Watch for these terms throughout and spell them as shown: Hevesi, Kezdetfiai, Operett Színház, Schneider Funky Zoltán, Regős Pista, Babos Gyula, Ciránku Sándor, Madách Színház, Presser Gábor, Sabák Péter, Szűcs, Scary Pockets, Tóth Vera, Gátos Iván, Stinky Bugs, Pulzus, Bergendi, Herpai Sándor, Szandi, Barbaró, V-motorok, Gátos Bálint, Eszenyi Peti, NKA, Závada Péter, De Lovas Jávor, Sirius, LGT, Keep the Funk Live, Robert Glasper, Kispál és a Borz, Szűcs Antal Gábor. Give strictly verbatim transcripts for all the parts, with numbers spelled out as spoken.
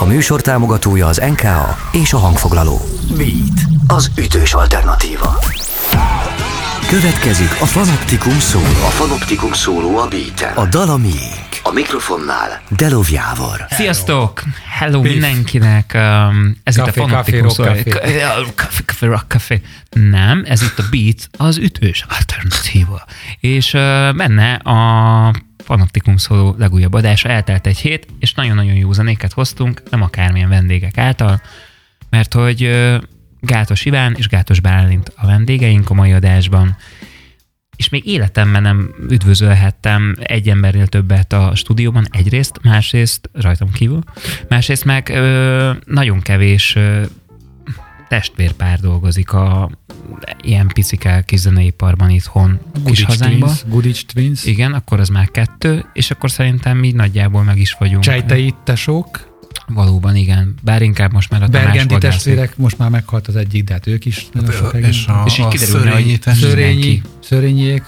A műsor támogatója az en ká á és a Hangfoglaló. Beat, az ütős alternatíva. Következik a Fanoptikum Solo. A Fanoptikum Solo a Beaten. A dal a miénk. A mikrofonnál De Lovas Jávor. Sziasztok! Hello Beef. Mindenkinek! Um, ez café, itt a Fanoptikum Solo. Café, café, rock, café. Nem, ez itt a Beat, az ütős alternatíva. És uh, benne a Fanoptikum Solo legújabb adása. Eltelt egy hét, és nagyon-nagyon jó zenéket hoztunk, nem akármilyen vendégek által, mert hogy uh, Gátos Iván és Gátos Bálint a vendégeink a mai adásban. És még életemben nem üdvözölhettem egy embernél többet a stúdióban, egyrészt, másrészt rajtam kívül, másrészt meg ö, nagyon kevés ö, testvérpár dolgozik a ilyen picike kis zeneiparban itthon, kis hazánkban. Gudics Twins. Igen, akkor az már kettő, és akkor szerintem így nagyjából meg is vagyunk. Csejtei tesók. Valóban, igen. Bár inkább most már a Bergendi testvérek, most már meghalt az egyik, de hát ők is. A, és, a, és így kiderülne, hogy Szörényi, Szörényiék.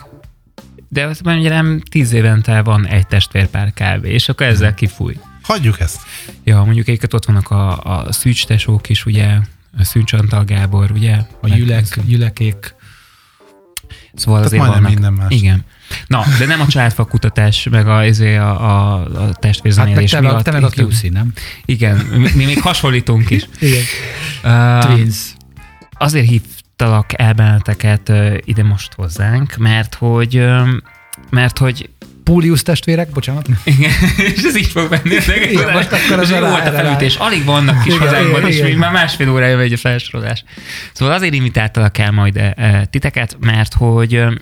De azt már ugye nem tíz évente van egy testvérpár kb. És akkor ezzel kifúj. Hagyjuk ezt. Ja, mondjuk egyébként ott vannak a, a Szűcs tesók is, ugye, a Szűcs Antal Gábor, ugye. A jülek, jülekék. Szóval tehát azért vannak. Minden más. Igen. Na, de nem a családfakutatás, meg a, a, a, a testvérzenélés hát miatt. Hát te meg a Q C, nem? Igen, mi még hasonlítunk is. Igen. Uh, Twins. Azért hívtalak el benneteket uh, ide most hozzánk, mert hogy, uh, mert hogy Pulzus testvérek, bocsánat. Igen, és ez így fog menni. Igen, most akkor az alá. Volt a felütés. Alig vannak kis hazánkban, és még már másfél órája megy a felsorolás. Szóval azért imitáltalak el majd uh, titeket, mert hogy... Uh,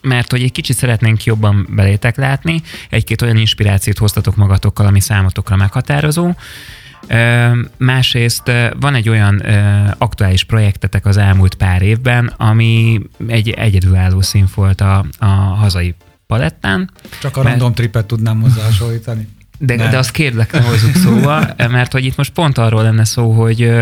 mert hogy egy kicsit szeretnénk jobban belétek látni, egy-két olyan inspirációt hoztatok magatokkal, ami számotokra meghatározó. Másrészt van egy olyan aktuális projektetek az elmúlt pár évben, ami egy egyedülálló szín volt a, a hazai palettán. Csak a mert... random tripet tudnám hozzá hasonlítani. De, de azt kérlek, ne hozzuk szóval, mert hogy itt most pont arról lenne szó, hogy,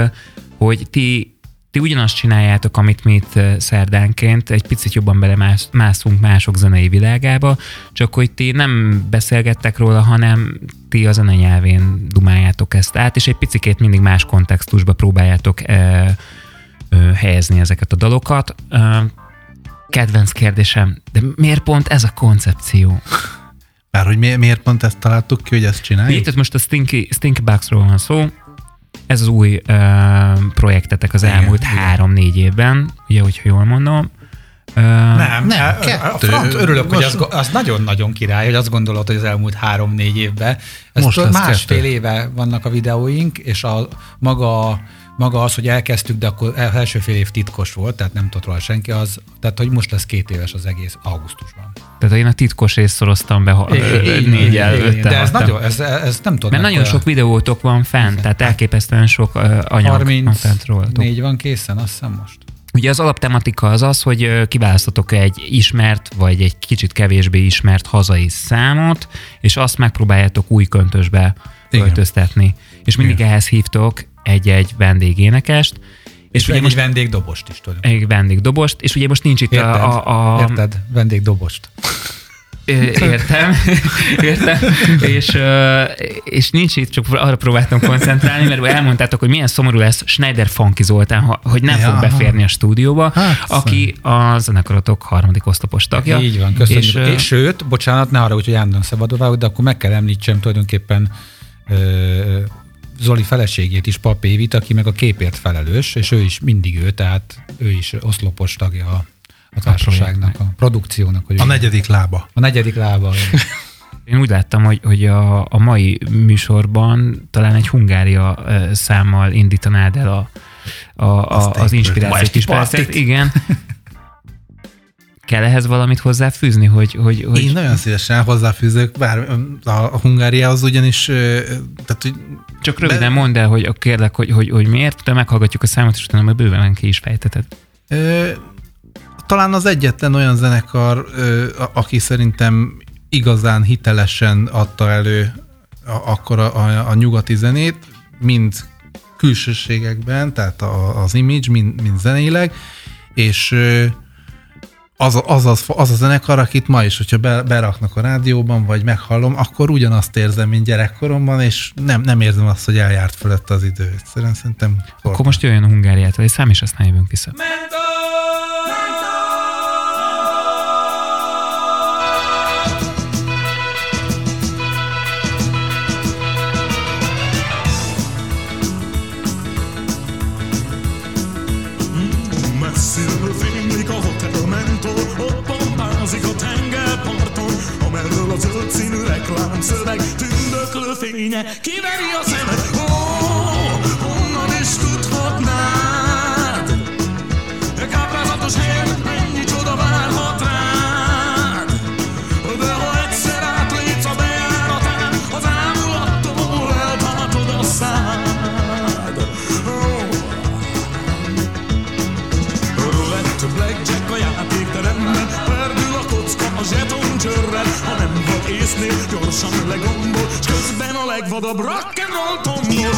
hogy ti Ti ugyanazt csináljátok, amit mi itt szerdánként, egy picit jobban belemászunk mások zenei világába, csak hogy ti nem beszélgettek róla, hanem ti a zene nyelvén dumáljátok ezt át, és egy picikét mindig más kontextusba próbáljátok e, e, helyezni ezeket a dalokat. E, kedvenc kérdésem, de miért pont ez a koncepció? Bár hogy mi, miért pont ezt találtuk ki, hogy ezt csináljuk? Itt most a Stinky, Stinky Bugsról van szó. Ez az új ö, projektetek az elmúlt három-négy évben, ugye, hogyha jól mondom. Ö, nem, nem kettő. Front, örülök, most, hogy az, az nagyon-nagyon király, hogy azt gondolod, hogy az elmúlt három-négy évben. Most másfél éve vannak a videóink, és a maga, maga az, hogy elkezdtük, de akkor első fél év titkos volt, tehát nem tudott róla senki, az, tehát hogy most lesz két éves az egész augusztusban. Tehát én a titkos részt szoroztam be négy előtt. De ez, nagyon, ez, ez nem tudom. Mert nagyon olyan sok videótok van fent, tehát elképesztően sok anyag van fent rólatok. harmincnégy van készen, azt hiszem most. Ugye az alaptematika az az, hogy kiválasztatok egy ismert, vagy egy kicsit kevésbé ismert hazai számot, és azt megpróbáljátok új köntösbe öltöztetni. És mindig igen, ehhez hívtok egy-egy vendégénekest. És, és ugye most vendégdobost is tudom. Egy vendégdobost, és ugye most nincs itt érted, a, a... Érted? Vendégdobost. Értem, értem. És, és nincs itt, csak arra próbáltam koncentrálni, mert elmondtátok, hogy milyen szomorú lesz Schneider Funky Zoltán, hogy nem ja, fog beférni a stúdióba, hát, aki a zenekaratok harmadik osztopos tagja. Így van, köszönjük. És, és, sőt, bocsánat, ne arra, hogy Ándon szabadulvá, de akkor meg kell említsem tulajdonképpen ö- Zoli feleségét is, Pap Évit, aki meg a képért felelős, és ő is mindig ő, tehát ő is oszlopos tagja a, a társaságnak, a produkciónak. Hogy a negyedik mondja. Lába. A negyedik lába. Én úgy láttam, hogy, hogy a, a mai műsorban talán egy Hungária számmal indítanád el a, a, a, az inspirációt is. Igen. Kell ehhez valamit hozzáfűzni? Hogy, hogy, hogy... Én nagyon szívesen hozzáfűzök, bár a Hungáriához ugyanis... Tehát, hogy csak röviden de... mondd el, hogy kérlek, hogy, hogy, hogy miért, de meghallgatjuk a számot, és utána bőven ki is fejteted. Ö, talán az egyetlen olyan zenekar, ö, aki szerintem igazán hitelesen adta elő a, akkor a, a, a nyugati zenét, mind külsőségekben, tehát a, az image, mind, mind zeneileg, és... Ö, az az, az, az a zenekar, akit ma is, hogyha be, beraknak a rádióban, vagy meghallom, akkor ugyanazt érzem, mint gyerekkoromban, és nem, nem érzem azt, hogy eljárt fölött az idő. Szerintem... szerintem akkor korban. Most jöjjön a Hungáriától, és szám is aztán jövünk vissza. Zöldszínű reklámszöveg tündöklő fénye kiveri a szemed. Ó, oh, honnan is tudhatnád? De káprázatos helyen mennyi csoda várhat rád? De ha egyszer átlépsz a bejáratán, az ámulattól eltartod a szád. Oh. Lett blackjack a játékteremben, perdül a kocka a zseton csörrel. Észnél gyorsan legombol, s közben a legvadabb rock'n'roll tombol. Ó,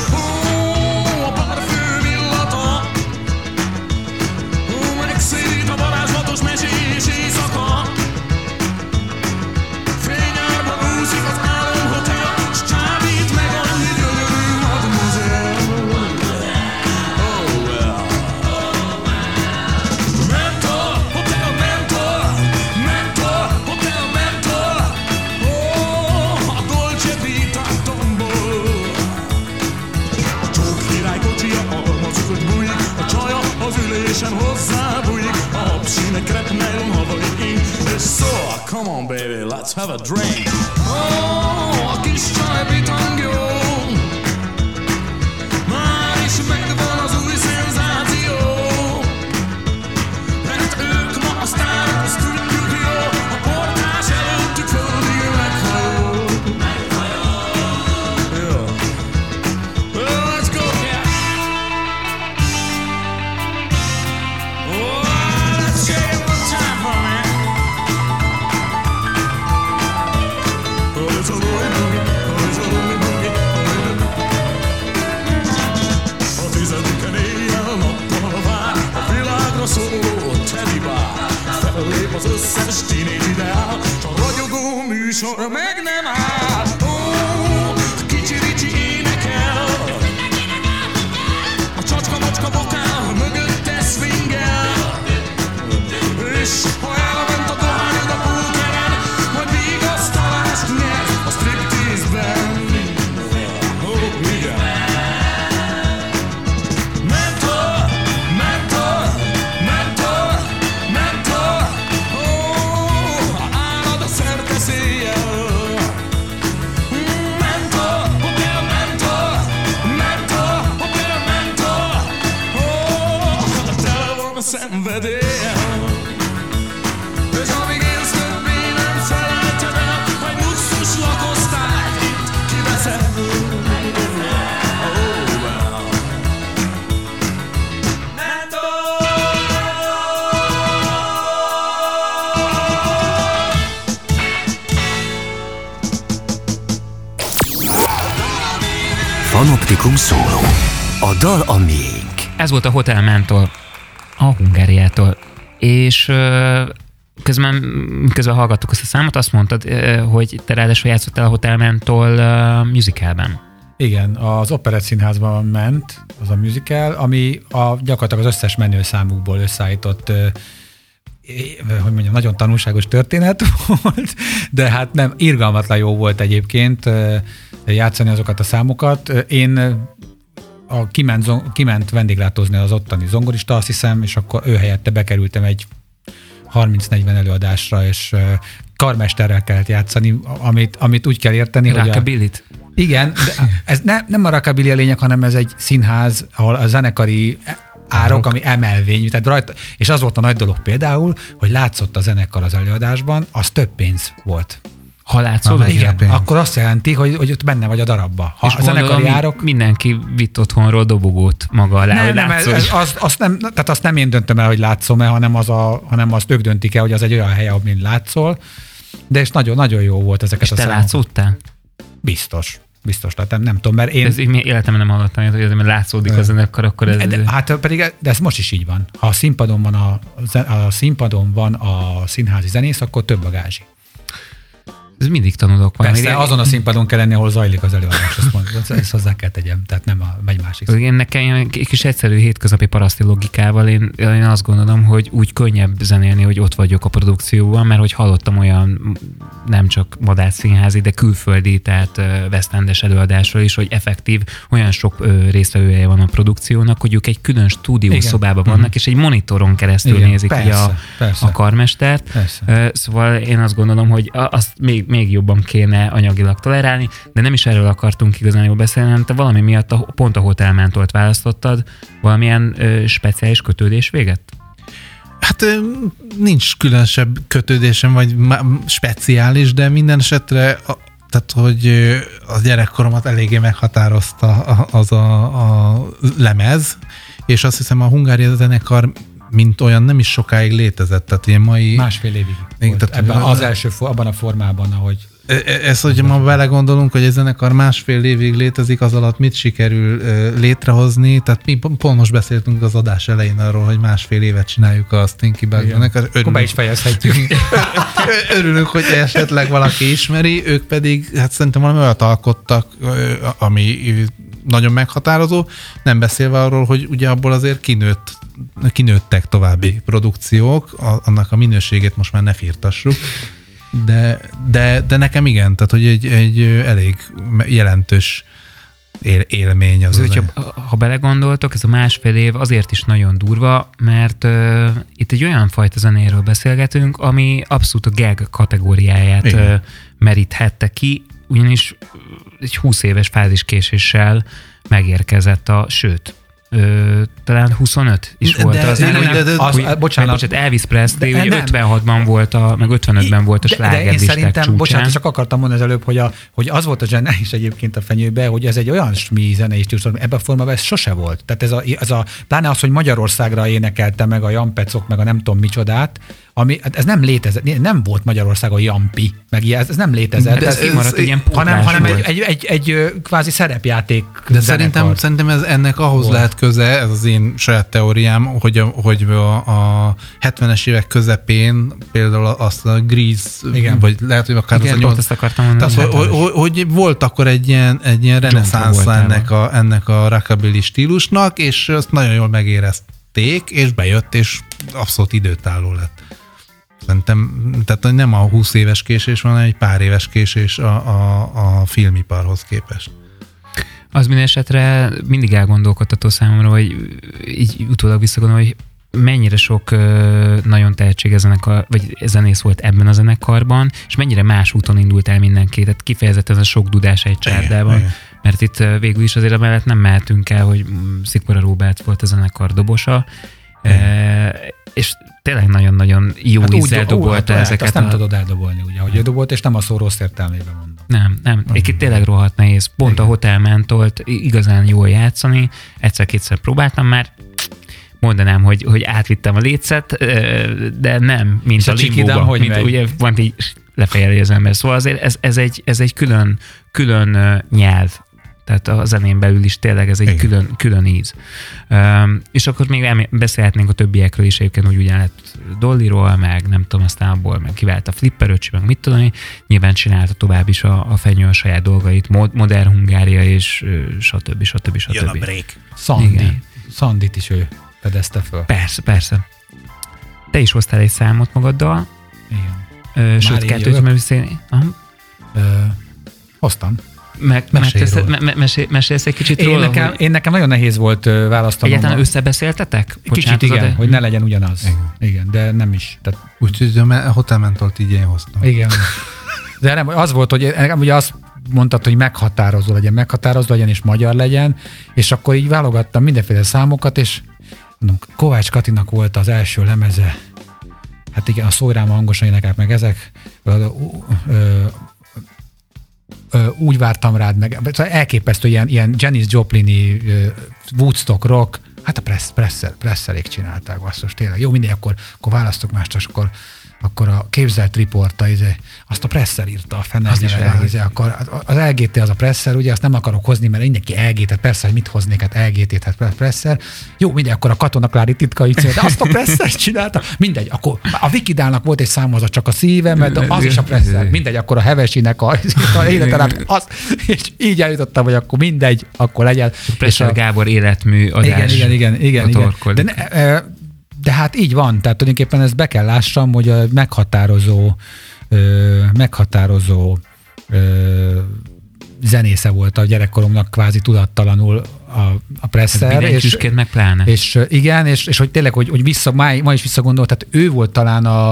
a parfüm illata, ó, megszérít a varázslatos mesés éjszaka. Fényárban úszik az álomhotel, s csábít meg annyi gyönyörű mademoiselle. Oh, well. Mentol, hotel, mentol, mentol, hotel, mentol. Ülésen hozzábújik, a hapsinek repnejlom havarik én. És szól, come on baby, let's have a drink. Ó, oh, a kis csajpitangjó, már is megvan az új szenzáció. Mert ők ma a sztárok, azt tudjuk jó, a portás előttük földig meghajol. Meghajol. Jó. Yeah. Let's go. Fellép az összes tínédzs ideál, s a ragyogó műsor meg nem áll. Ó, a kicsi-ricsi énekel, a csacska-macska botál mögötte swingel. És ha elment a dohányod a pókeren, majd vigasztalást nyert a striptease-ben. Ó, igen. És amíg élsz, többé nem felejted el, majd luxus lakosztály itt kiveszed. Oh, well. Fanoptikum Solo. A dal a miénk. Ez volt a Hotel Mentol a Hungáriától. És ö, közben, közben hallgattuk ezt a számot, azt mondtad, ö, hogy te ráadásul játszottál a Hotel Mentol a musicalben. Igen, az Operett Színházban ment az a musical, ami a, gyakorlatilag az összes menőszámukból összeállított ö, hogy mondjam, nagyon tanulságos történet volt, de hát nem, irgalmatlan jó volt egyébként ö, játszani azokat a számokat. Én A kiment, zong, kiment vendéglátózni az ottani zongorista, azt hiszem, és akkor ő helyette bekerültem egy harminc-negyven előadásra, és karmesterrel kellett játszani, amit, amit úgy kell érteni, hogy... Rakabilit. Igen, ez ne, nem a rakabili a lényeg, hanem ez egy színház, ahol a zenekari árok, ami emelvényű, tehát rajta, és az volt a nagy dolog például, hogy látszott a zenekar az előadásban, az több pénz volt. Ha látszol, igen, akkor azt jelenti, hogy, hogy ott benne vagy a darabba. Ha és a zenekari árok... mindenki vitt otthonról dobogót maga alá, nem, hogy nem, látszol. Ez, az, az nem, tehát azt nem én döntöm el, hogy látszom-e, hanem, az a, hanem azt ők döntik el, hogy az egy olyan hely, amin látszol. De és nagyon-nagyon jó volt ezeket és a számokat. És te számok. Látszottál? Biztos. biztos lettem, nem tudom, mert én... Ez így életemben nem hallottam, hogy ez látszódik a zenekar, akkor ez... De, hát pedig, de ez most is így van. Ha a színpadon van a, a, színpadon van a színházi zenész, akkor több a gázsi. Ez mindig tanulok. Persze, én... azon a színpadon kell lenni, ahol zajlik az előadás, azt mondom, ezt hozzá kell tegyem, tehát nem a, megy másik színpadon. Én nekem egy kis egyszerű hétköznapi paraszti logikával én, én azt gondolom, hogy úgy könnyebb zenélni, hogy ott vagyok a produkcióban, mert hogy hallottam olyan nem csak Madách színházi, de külföldi, tehát West End-es előadásról is, hogy effektív olyan sok résztvevője van a produkciónak, hogy ők egy külön stúdiószobában vannak, mm-hmm. és egy monitoron keresztül igen, nézik persze, ki a, persze. a karmestert. Persze. Szóval én azt gondolom, hogy azt még még jobban kéne anyagilag tolerálni, de nem is erről akartunk igazán jól beszélni, hanem te valami miatt a, pont a Hotel Mentolt választottad, valamilyen ö, speciális kötődés véget? Hát ö, nincs különösebb kötődésem, vagy speciális, de minden esetre, a, tehát hogy ö, a gyerekkoromat eléggé meghatározta a, az a, a lemez, és azt hiszem a Hungária zenekar mint olyan nem is sokáig létezett. Tehát ilyen mai... Másfél évig volt. Tehát, ebben az első, abban a formában, ahogy... Ezt, hogy ma belegondolunk, hogy egy zenekar másfél évig létezik, az alatt mit sikerül létrehozni. Tehát mi pont most beszéltünk az adás elején arról, hogy másfél évet csináljuk a Stinky Bugsnek. Akkor be is fejezhetjük. Örülünk, hogy esetleg valaki ismeri, ők pedig hát szerintem valami olyat alkottak, ami nagyon meghatározó, nem beszélve arról, hogy ugye abból azért kinőtt kinőttek további produkciók, annak a minőségét most már ne firtassuk, de, de, de nekem igen, tehát hogy egy, egy elég jelentős él, élmény az. Úgy, ha, ha belegondoltok, ez a másfél év azért is nagyon durva, mert uh, itt egy olyan fajta zenéről beszélgetünk, ami abszolút a gag kategóriáját uh, meríthette ki, ugyanis egy húsz éves fáziskéséssel megérkezett a, sőt, Ö, talán huszonöt is de, volt az. De, nem, de, de, az hogy, bocsánat, bocsánat, Elvis Presley ötvenhatban volt, a, meg ötvenötben volt a slágerlisták csúcsán. Szerintem, bocsánat, csak akartam mondani az előbb, hogy, a, hogy az volt a zseniális egyébként a Fenyőben, hogy ez egy olyan smi zenei stílusban, ebben a formában ez sose volt. Tehát ez a, ez a, pláne az, hogy Magyarországra énekelte meg a Jampecok, meg a nem tudom micsodát, ami, ez nem létezett, nem volt Magyarországon Jampi, meg ilyen, ez nem létezett. De ez, ez kimaradt, ez, ilyen hanem, hanem egy, egy, egy, egy kvázi szerepjáték. De szerintem, szerintem ez ennek ahhoz volt. Lehet köze, ez az én saját teóriám, hogy a, hogy a, a hetvenes évek közepén például azt a Grease, igen. vagy lehet, hogy akár igen, az a nyolc... akartam mondani. Tehát, hogy, hogy, hogy volt akkor egy ilyen, egy ilyen reneszánsz ennek a, ennek a rockabilly stílusnak, és azt nagyon jól megérezték, és bejött, és abszolút időtálló lett. Szerintem, tehát nem a húsz éves késés van, hanem egy pár éves késés a, a, a filmiparhoz képest. Az minden esetre mindig elgondolkodtató számomra, hogy így utólag visszagondolom, hogy mennyire sok nagyon tehetséges zenekar, vagy zenész volt ebben a zenekarban, és mennyire más úton indult el mindenki. Tehát kifejezetten ez a sok dudás egy csárdában. Igen, mert itt végül is azért amellett nem mehetünk el, hogy Szikora Róbert volt a zenekar dobosa, e- és tényleg nagyon-nagyon jó hát ízzel dobolta ezeket. Azt nem a... tudod eldobolni, ugye, hogy ő dobolt, és nem a szó rossz értelmében mondom. Nem, nem. Egy uh-huh. tényleg rohadt nehéz. Pont igen. A Hotel Mentolt igazán jól játszani. Egyszer-kétszer próbáltam már. Mondanám, hogy, hogy átvittem a létszet, de nem, mint és a limbóba. Hogy mint, ugye van így lefejeli az ember. Szóval azért ez, ez, egy, ez egy külön, külön nyelv. Tehát a zenén belül is tényleg ez egy külön, külön íz. Üm, és akkor még beszélhetnénk a többiekről is, egyébként úgy ugyan lett Dollyról, meg nem tudom, aztán abból meg kivált a Flipper öcsi, meg mit tudom én. Nyilván csinálta tovább is a, a Fenyő a saját dolgait, mod, modern Hungária, és stb. stb. stb. Jön a break. Szandi. Szandit is ő fedezte föl. Persze, persze. Te is hoztál egy számot magaddal. Igen. Sőt, kettőt, mert viszont... Hoztam. Meg, mesélj, meg, me, mesélj, mesélsz egy kicsit én róla? Nekem, hogy... Én nekem nagyon nehéz volt választanom. Egyáltalán összebeszéltetek? Bocsánat, kicsit igen, de... hogy ne legyen ugyanaz. Igen, igen, de nem is. Tehát... Úgyhogy a Hotel Mentolt így én hoztam. Igen. De nem, az volt, hogy nekem ugye azt mondtad, hogy meghatározó legyen, meghatározó legyen, és magyar legyen, és akkor így válogattam mindenféle számokat, és mondom, Kovács Katinak volt az első lemeze. Hát igen, a Szórám hangosan énekelt meg ezek. Úgy vártam rád meg, elképesztő ilyen, ilyen Janis Joplini, Woodstock rock, hát a press, presser, presserék csinálták, basszus, tényleg. Jó, mindegy, akkor, akkor választok mást, és akkor akkor a képzelt riporta, izé, azt a Presser írta a fenn. Izé, akkor az el gé té az a Presser, ugye azt nem akarok hozni, mert mindenki el gé té-t, persze, hogy mit hoznék, hát el gé té-t, hát Presser. Jó, mindegy, akkor a Katona Klári titkai címet, azt a Presser csinálta. Mindegy, akkor a Vikidálnak volt egy számozat, csak a szívemet, az is a Presser. Mindegy, akkor a Hevesinek a, a életet, azt, és így eljutottam, hogy akkor mindegy, akkor legyen. Presser a... Gábor életmű adás. Igen, igen, igen. igen, igen. De ne, e, De hát így van, tehát tulajdonképpen ezt be kell lássam, hogy a meghatározó, ö, meghatározó ö, zenésze volt a gyerekkoromnak kvázi tudattalanul a, a Presser. És, és igen, és, és hogy tényleg, hogy, hogy vissza, má, ma is visszagondol, tehát ő volt talán a,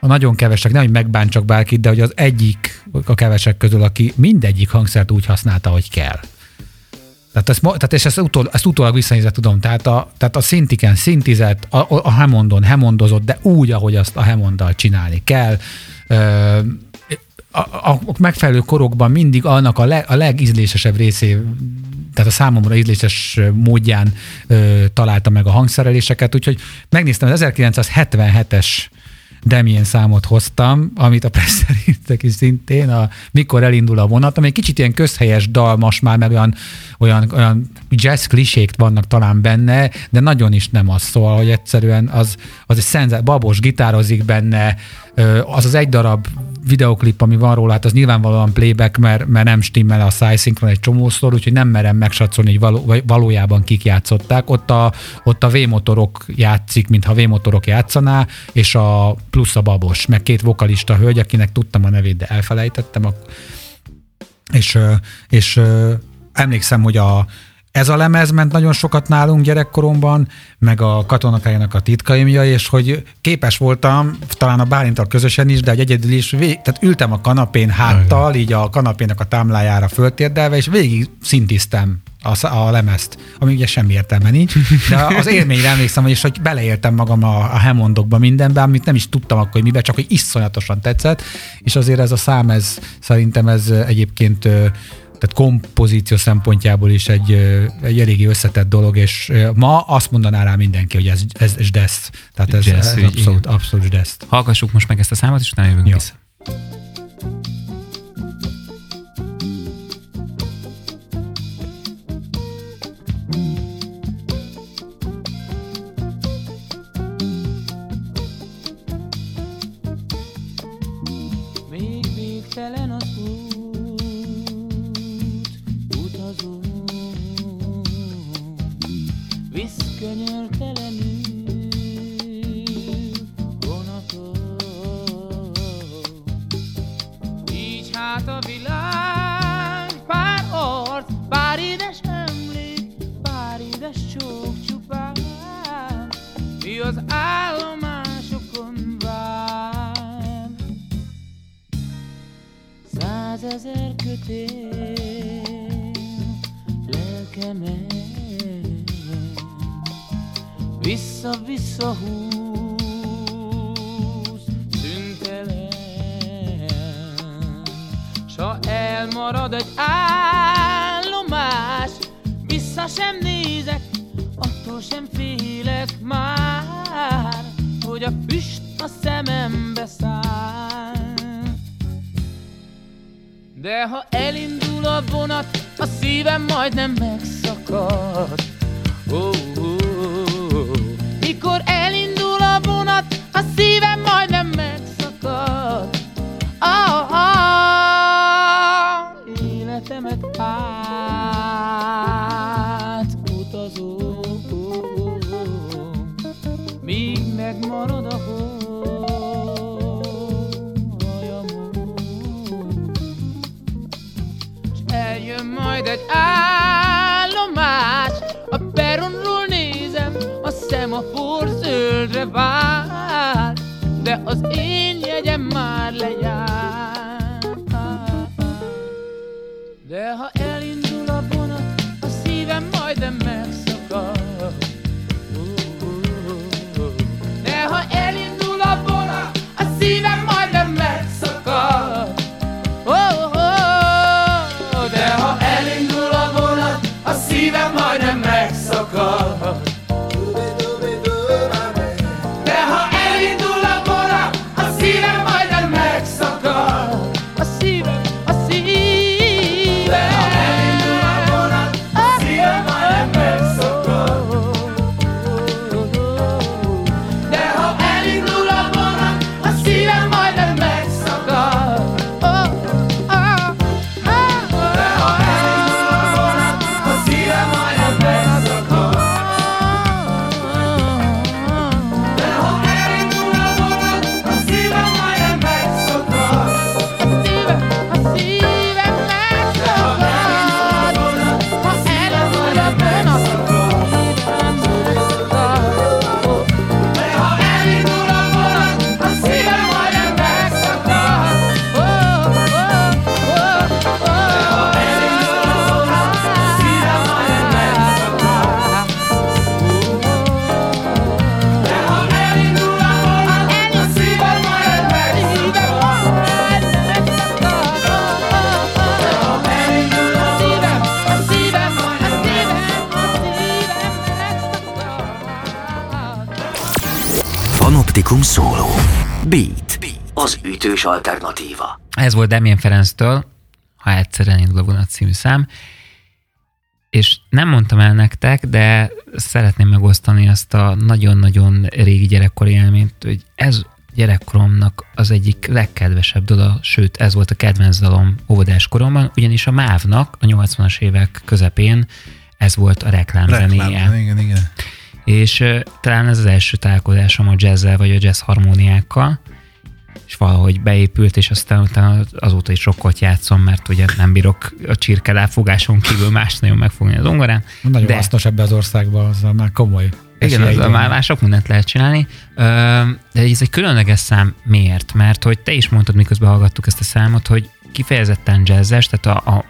a nagyon kevesek, nem hogy megbántsak bárkit, de hogy az egyik a kevesek közül, aki mindegyik hangszert úgy használta, hogy kell. Tehát, ezt, tehát és ezt, utol, ezt utólag visszanézve tudom, tehát a, tehát a szintiken szintizett, a, a Hammondon Hammondozott, de úgy, ahogy azt a Hammonddal csinálni kell. A, a, a megfelelő korokban mindig annak a, le, a legízlésesebb részé, tehát a számomra ízléses módján ö, találta meg a hangszereléseket, úgyhogy megnéztem, az ezerkilencszázhetvenhetes Demien számot hoztam, amit a Presser írtak is szintén, a Mikor elindul a vonat, ami egy kicsit ilyen közhelyes dalmas már, meg olyan, olyan, olyan jazz klisék vannak talán benne, de nagyon is nem az, szóval, hogy egyszerűen az, az egy szenzációs, Babos gitározik benne, az az egy darab videoklip, ami van róla, hát az nyilvánvalóan playback, mert, mert nem stimmel a szájszinkron egy csomószor, úgyhogy nem merem megsatszolni, hogy való, valójában kik játszották. Ott a, ott a V-motorok játszik, mintha V-motorok játszaná, és a plusz a Babos, meg két vokalista hölgy, akinek tudtam a nevét, de elfelejtettem. A... És, és emlékszem, hogy a ez a lemez ment nagyon sokat nálunk gyerekkoromban, meg a Katonakájának a titkaimja, és hogy képes voltam, talán a Bálintal közösen is, de egyedül is, vég, tehát ültem a kanapén háttal, így a kanapénak a támlájára föltérdelve, és végig szintiztem a, a lemezt, ami ugye semmi értelme nincs, de az élményre emlékszem, vagyis, hogy beleéltem magam a, a Hammondokba mindenben, amit nem is tudtam akkor, hogy miben, csak hogy iszonyatosan tetszett, és azért ez a szám, ez szerintem ez egyébként tehát kompozíció szempontjából is egy, egy eléggé összetett dolog, és ma azt mondaná rá mindenki, hogy ez, ez, ez deszt. Tehát ez, jazz, ez abszolút, abszolút deszt. Hallgassuk most meg ezt a számot, és utána jövünk Jó. vissza. De ha elindul a vonat, a Fanoptikum Solo. Beat. Beat. Az ütős alternatíva. Ez volt Demjén Ferenctől, ha egyszerűen indul a vonat című szám. És nem mondtam el nektek, de szeretném megosztani azt a nagyon-nagyon régi gyerekkori élményt, hogy ez gyerekkoromnak az egyik legkedvesebb dala, sőt ez volt a kedvenc dalom óvodás koromban, ugyanis a MÁV-nak a nyolcvanas évek közepén ez volt a reklámzenéje. Reklám, igen, igen. És uh, talán ez az első találkozásom a jazzzel vagy a jazz harmóniákkal, és valahogy beépült, és aztán utána azóta is rockot játszom, mert ugye nem bírok a csirke lábfogáson kívül más nagyon megfogni az zongorán. Nagyon de... hasznos ebbe az országban, az már komoly. Igen, az már, már sok mindent lehet csinálni. De ez egy különleges szám miért? Mert hogy te is mondtad, miközben hallgattuk ezt a számot, hogy kifejezetten jazzes, tehát a, a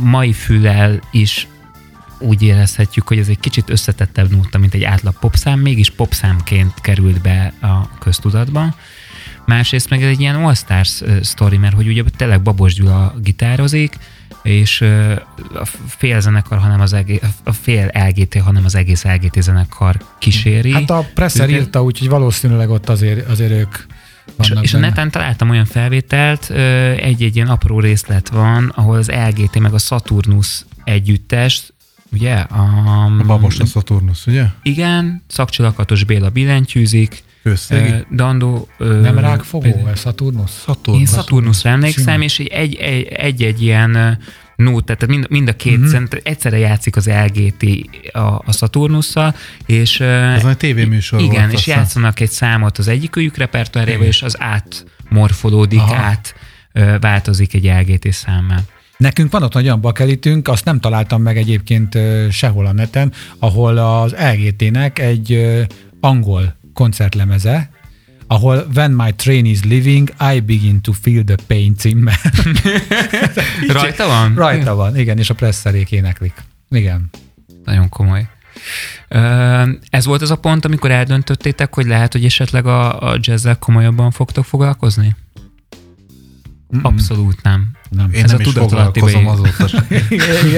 mai füllel is úgy érezhetjük, hogy ez egy kicsit összetettebb nóta, mint egy átlag popszám, mégis popszámként került be a köztudatba. Másrészt meg ez egy ilyen all-stars sztori, mert hogy ugye tényleg Babos Gyula gitározik, és a fél zenekar, hanem az egész, a fél el gé té, hanem az egész el gé té zenekar kíséri. Hát a Presser őket írta, úgyhogy valószínűleg ott azért, azért ők vannak. És, és a neten találtam olyan felvételt, egy-egy ilyen apró részlet van, ahol az el gé té meg a Saturnus együttes, ugye? A, a Babos a Saturnus, ugye? Igen, Szakcsilakatos Béla billentyűzik, Összegi. Dandó... Nem rákfogó, ez Saturnus? Saturnus. Én Saturnusra emlékszem, és egy-egy ilyen nót, tehát mind, mind a két uh-huh. szent, egyszerre játszik az el gé té a, a Saturnusszal, és... Ez uh, a tévéműsor igen, volt, és aztán játszanak egy számot az egyikőjük repertoárjába, és az átmorfolódik, aha. át uh, változik egy el gé té számmel. Nekünk van ott nagy olyan bakelitünk, azt nem találtam meg egyébként sehol a neten, ahol az el gé té-nek egy angol koncertlemeze, ahol When My Train Is Leaving, I Begin to Feel the Pain címmel. Rajta van? Rajta van, igen, és a Presserék éneklik. Igen. Nagyon komoly. Ez volt az a pont, amikor eldöntöttétek, hogy lehet, hogy esetleg a, a jazzzel komolyabban fogtok foglalkozni? Abszolút nem. nem. Én Ez nem a is foglalkozom azóta.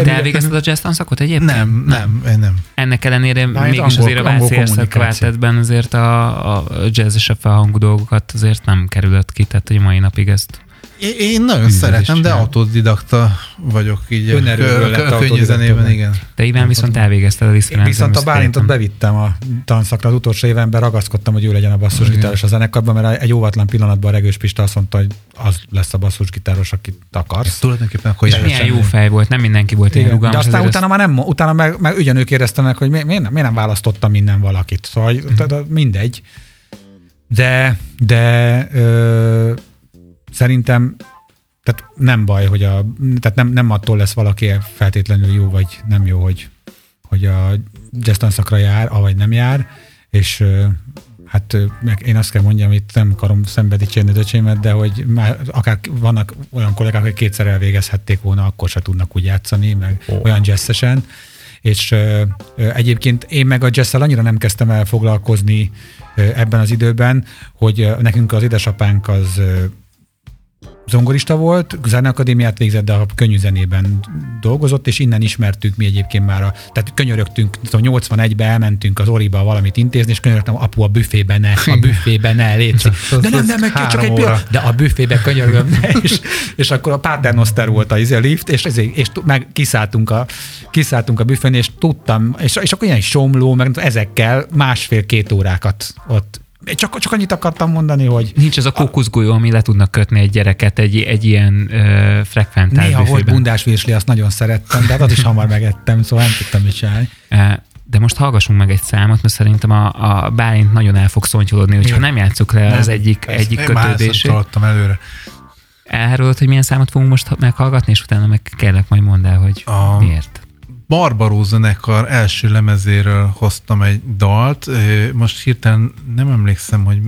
Te elvégezted a jazz tanszakot egyébként? Nem, nem, én nem. Ennek ellenére Na, mégis angol, azért a Váci kvártettben azért a, a jazzesebb felhangú dolgokat azért nem kerülött ki, tehát hogy mai napig ezt... É, én nagyon szeretem, de autodidakta vagyok így. Önerőből lett autodidakta. Igen. De Iván viszont elvégezted a diszkremenzium. Viszont a Bálintot bevittem a tanszakra. Az utolsó évenben ragaszkodtam, hogy ő legyen a basszusgitáros a zenekarban, mert egy óvatlan pillanatban a Regős Pista azt mondta, hogy az lesz a basszusgitáros, akit akarsz. Ez tulajdonképpen akkor és milyen jó fej volt, nem mindenki volt ilyen rugalmas. De aztán utána már nem, utána meg, meg ugyanők éreztem meg, hogy mi, miért, nem, miért nem választottam innen valakit. Szóval mm-hmm. mindegy. De, de ö, szerintem tehát nem baj, hogy a, tehát nem, nem attól lesz valaki feltétlenül jó, vagy nem jó, hogy, hogy a jazz tanszakra jár, avagy nem jár, és hát én azt kell mondjam, itt nem akarom szembe dicsérni az öcsémet, de hogy már akár vannak olyan kollégák, akik kétszer elvégezhették volna, akkor se tudnak úgy játszani, meg oh. olyan jazzesen, és ö, ö, egyébként én meg a jazzszel annyira nem kezdtem el foglalkozni ö, ebben az időben, hogy ö, nekünk az édesapánk az ö, zongorista volt, zeneakadémiát végzett, de a könnyű zenében dolgozott, és innen ismertük mi egyébként már a, tehát könyörögtünk, nyolcvanegyben elmentünk az Oriba valamit intézni, és könyörögtem, apu, a büfébe ne, a büfébe ne, létszik. De nem, nem, meg kell csak egy pillanat, de a büfébe könyörgöm ne, és, és akkor a Paternoster volt a lift, és, és meg kiszálltunk a, kiszálltunk a büfén, és tudtam, és, és akkor ilyen somló, meg ezekkel másfél-két órákat ott Csak, csak annyit akartam mondani, hogy... Nincs ez a kókuszgolyó, ami le tudnak kötni egy gyereket egy, egy ilyen ö, frekventál néha büfében. Volt bundás virsli, azt nagyon szerettem, de azt is hamar megettem, szóval nem tudtam mit csinálni. De most hallgassunk meg egy számot, mert szerintem a, a Bálint nagyon el fog szontyolodni, hogyha nem játsszuk le nem, az egyik, egyik kötődését. Már ezt előre. Elárulod, hogy milyen számot fogunk most meghallgatni, és utána meg kérlek, majd mondd el, hogy a... miért. Barbaró zenekar első lemezéről hoztam egy dalt. Most hirtelen nem emlékszem, hogy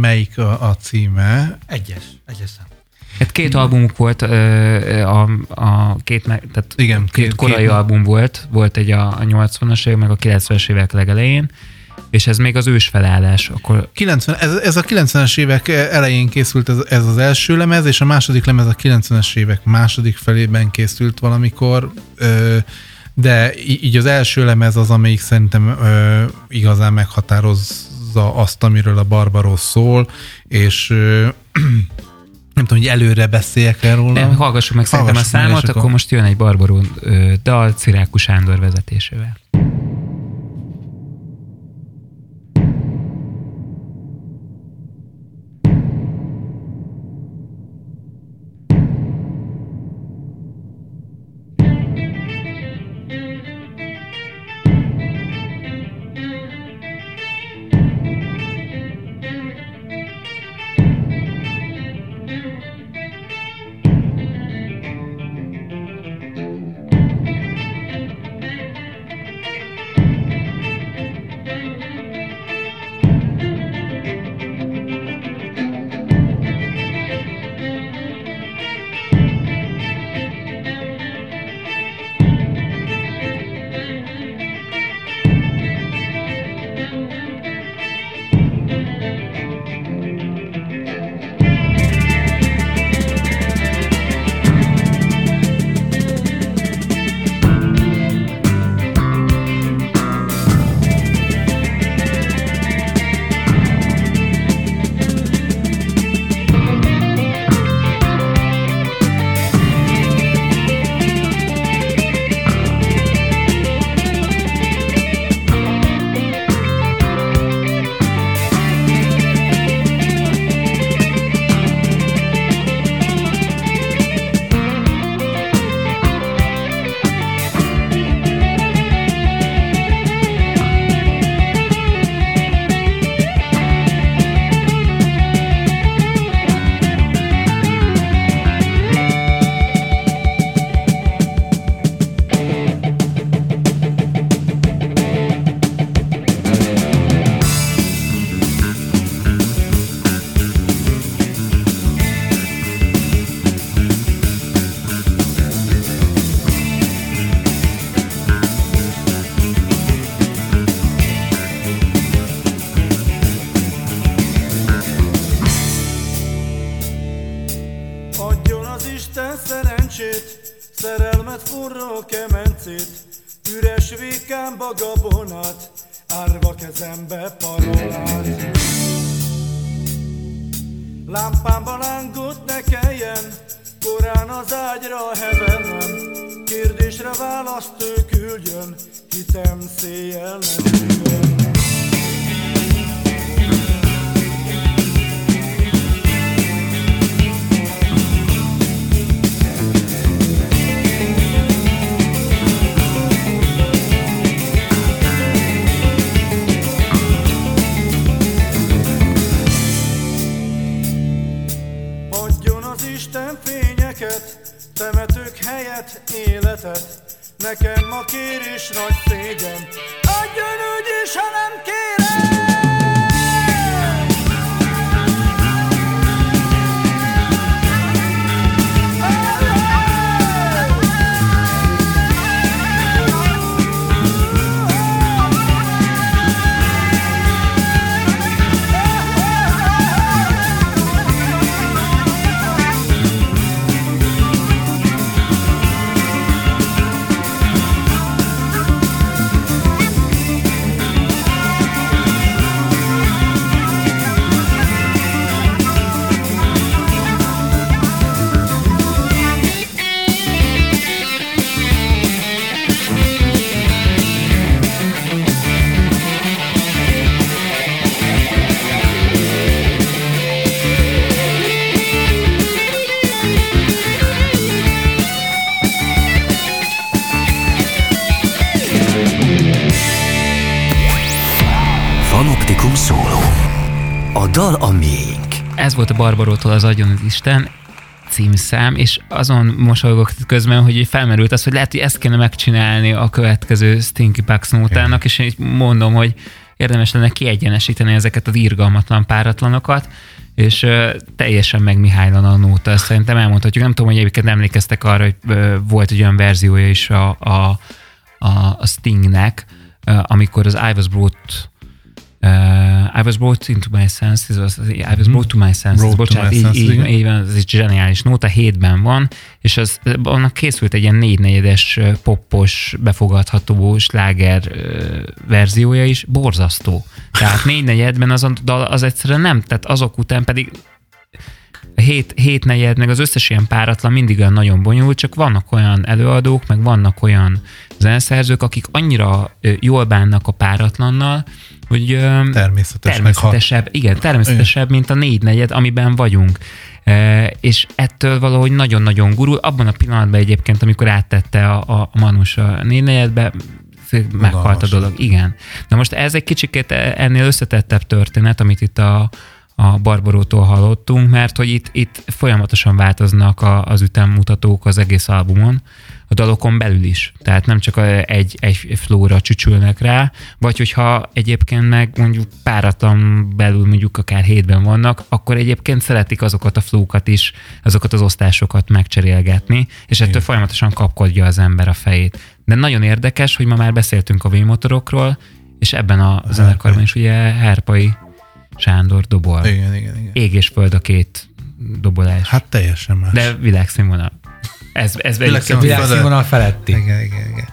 melyik a, a címe. Egyes. Egyes szám. Hát két albumuk volt, a, a két, tehát igen, két, két korai két, album volt, volt egy a nyolcvanas évek, meg a kilencvenes évek legelején, és ez még az ősfelállás. Akkor... kilencven, ez, ez a kilencvenes évek elején készült ez, ez az első lemez, és a második lemez a kilencvenes évek második felében készült valamikor, ö, de így az első lemez az, amelyik szerintem ö, igazán meghatároz hozza azt, amiről a Barbaró szól, és ö, nem tudom, hogy előre beszéljek el róla. Nem, hallgassuk meg szerintem a számot, akkor... akkor most jön egy Barbaró ö, dal Ciráku Sándor vezetésével. Gabonát, árva kezembe parolát. Lámpámba lángot ne kelljen, korán az ágyra hevernem. Kérdésre választ ő küldjön, hitem széjjel ne tűjön. Temetők helyett életet, nekem ma kérés nagy szégyen, adjon úgyis, ha nem kérem! Dal a miénk. Ez volt a Barbarótól az Adjon az Isten című szám, és azon mosolygok közben, hogy felmerült az, hogy lehet, hogy ezt kéne megcsinálni a következő Stinky Bugs nótának, és én így mondom, hogy érdemes lenne kiegyenesíteni ezeket az irgalmatlan páratlanokat, és uh, teljesen megmihálylana a nóta. Ezt szerintem elmondhatjuk. Nem tudom, hogy egyébként emlékeztek arra, hogy uh, volt egy olyan verziója is a, a, a, a Stingnek, uh, amikor az I Was Brought Uh, I was brought into my senses, I was brought to my senses, bocsánat, így, így, így van, ez egy zseniális nóta, hétben van, és az, annak készült egy ilyen négynegyedes, poppos, befogadható sláger uh, verziója is, borzasztó. Tehát négynegyedben az, az egyszerűen nem, tehát azok után pedig hét, hétnegyed, meg az összes ilyen páratlan mindig olyan nagyon bonyolult, csak vannak olyan előadók, meg vannak olyan zeneszerzők, akik annyira jól bánnak a páratlannal, hogy természetes, természetesebb, ha... igen, természetesebb, igen. Mint a négynegyed, amiben vagyunk. E, és ettől valahogy nagyon-nagyon gurul. Abban a pillanatban egyébként, amikor áttette a, a Manus a négynegyedbe, meghalt a dolog. Igen. Na most ez egy kicsikét ennél összetettebb történet, amit itt a a Barbarótól hallottunk, mert hogy itt, itt folyamatosan változnak a, az ütemmutatók az egész albumon, a dalokon belül is. Tehát nem csak egy, egy flóra csücsülnek rá, vagy hogyha egyébként meg mondjuk páratlan belül mondjuk akár hétben vannak, akkor egyébként szeretik azokat a flókat is, azokat az osztásokat megcserélgetni, és ettől folyamatosan kapkodja az ember a fejét. De nagyon érdekes, hogy ma már beszéltünk a V-motorokról, és ebben a zenekarban is ugye Herpai Sándor dobol. Igen, igen, igen. Ég és föld a két dobolás. Hát teljesen más. De világszínvonal. Ez, ez világszínvonal, világszínvonal feletti. Igen, igen, igen.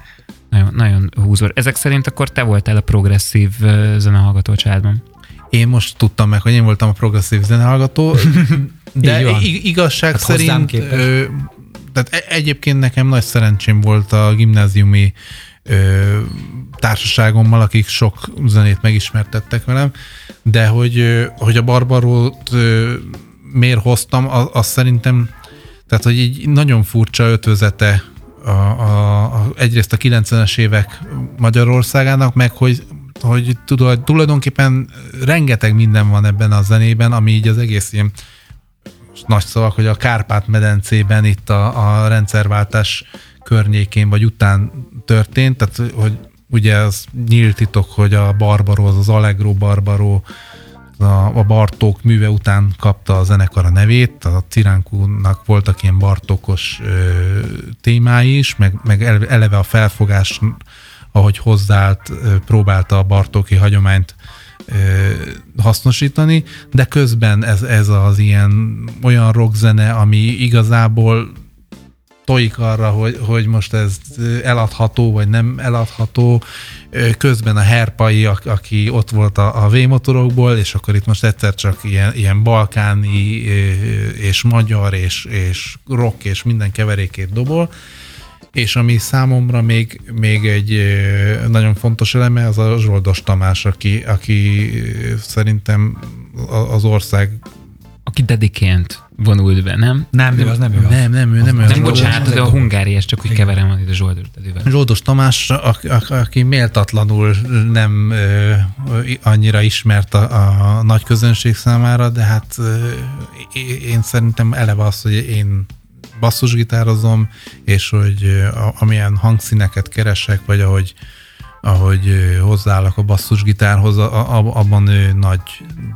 Nagyon, nagyon húzor. Ezek szerint akkor te voltál a progresszív zenehallgató családban. Én most tudtam meg, hogy én voltam a progresszív zenehallgató, de igazság hát szerint ö, tehát egyébként nekem nagy szerencsém volt a gimnáziumi ö, társaságommal, akik sok zenét megismertettek velem, de hogy, hogy a Barbarót miért hoztam, az, az szerintem, tehát hogy így nagyon furcsa ötvözete a, a, a, egyrészt a kilencvenes évek Magyarországának, meg hogy, hogy tudod, tulajdonképpen rengeteg minden van ebben a zenében, ami így az egész ilyen nagy szavak, hogy a Kárpát-medencében itt a, a rendszerváltás környékén vagy után történt, tehát hogy ugye az nyílt titok, hogy a Barbaró, az az Allegro Barbaró, a Bartók műve után kapta a zenekar a nevét, a Ciránkúnak voltak ilyen bartókos ö, témái is, meg, meg eleve a felfogás, ahogy hozzáállt, ö, próbálta a bartóki hagyományt ö, hasznosítani, de közben ez, ez az ilyen olyan rockzene, ami igazából tojik arra, hogy, hogy most ez eladható, vagy nem eladható. Közben a Herpai, aki ott volt a, a V-motorokból, és akkor itt most egyszer csak ilyen, ilyen balkáni és magyar és, és rock és minden keverékét dobol. És ami számomra még, még egy nagyon fontos eleme, az a Zsoldos Tamás, aki, aki szerintem az ország aki dediként vonult be, nem? Nem, nem, az nem ő. Nem, nem ő, nem ő. Nem, bocsánat, de a hungáriás, csak úgy keverem van itt a Zsoldos Tedivel. Zsoldos Tamás, aki méltatlanul nem annyira ismert a nagy közönség számára, de hát én szerintem eleve az, hogy én basszusgitározom, és hogy amilyen hangszíneket keresek, vagy ahogy ahogy hozzáállok a basszusgitárhoz, abban ő nagy,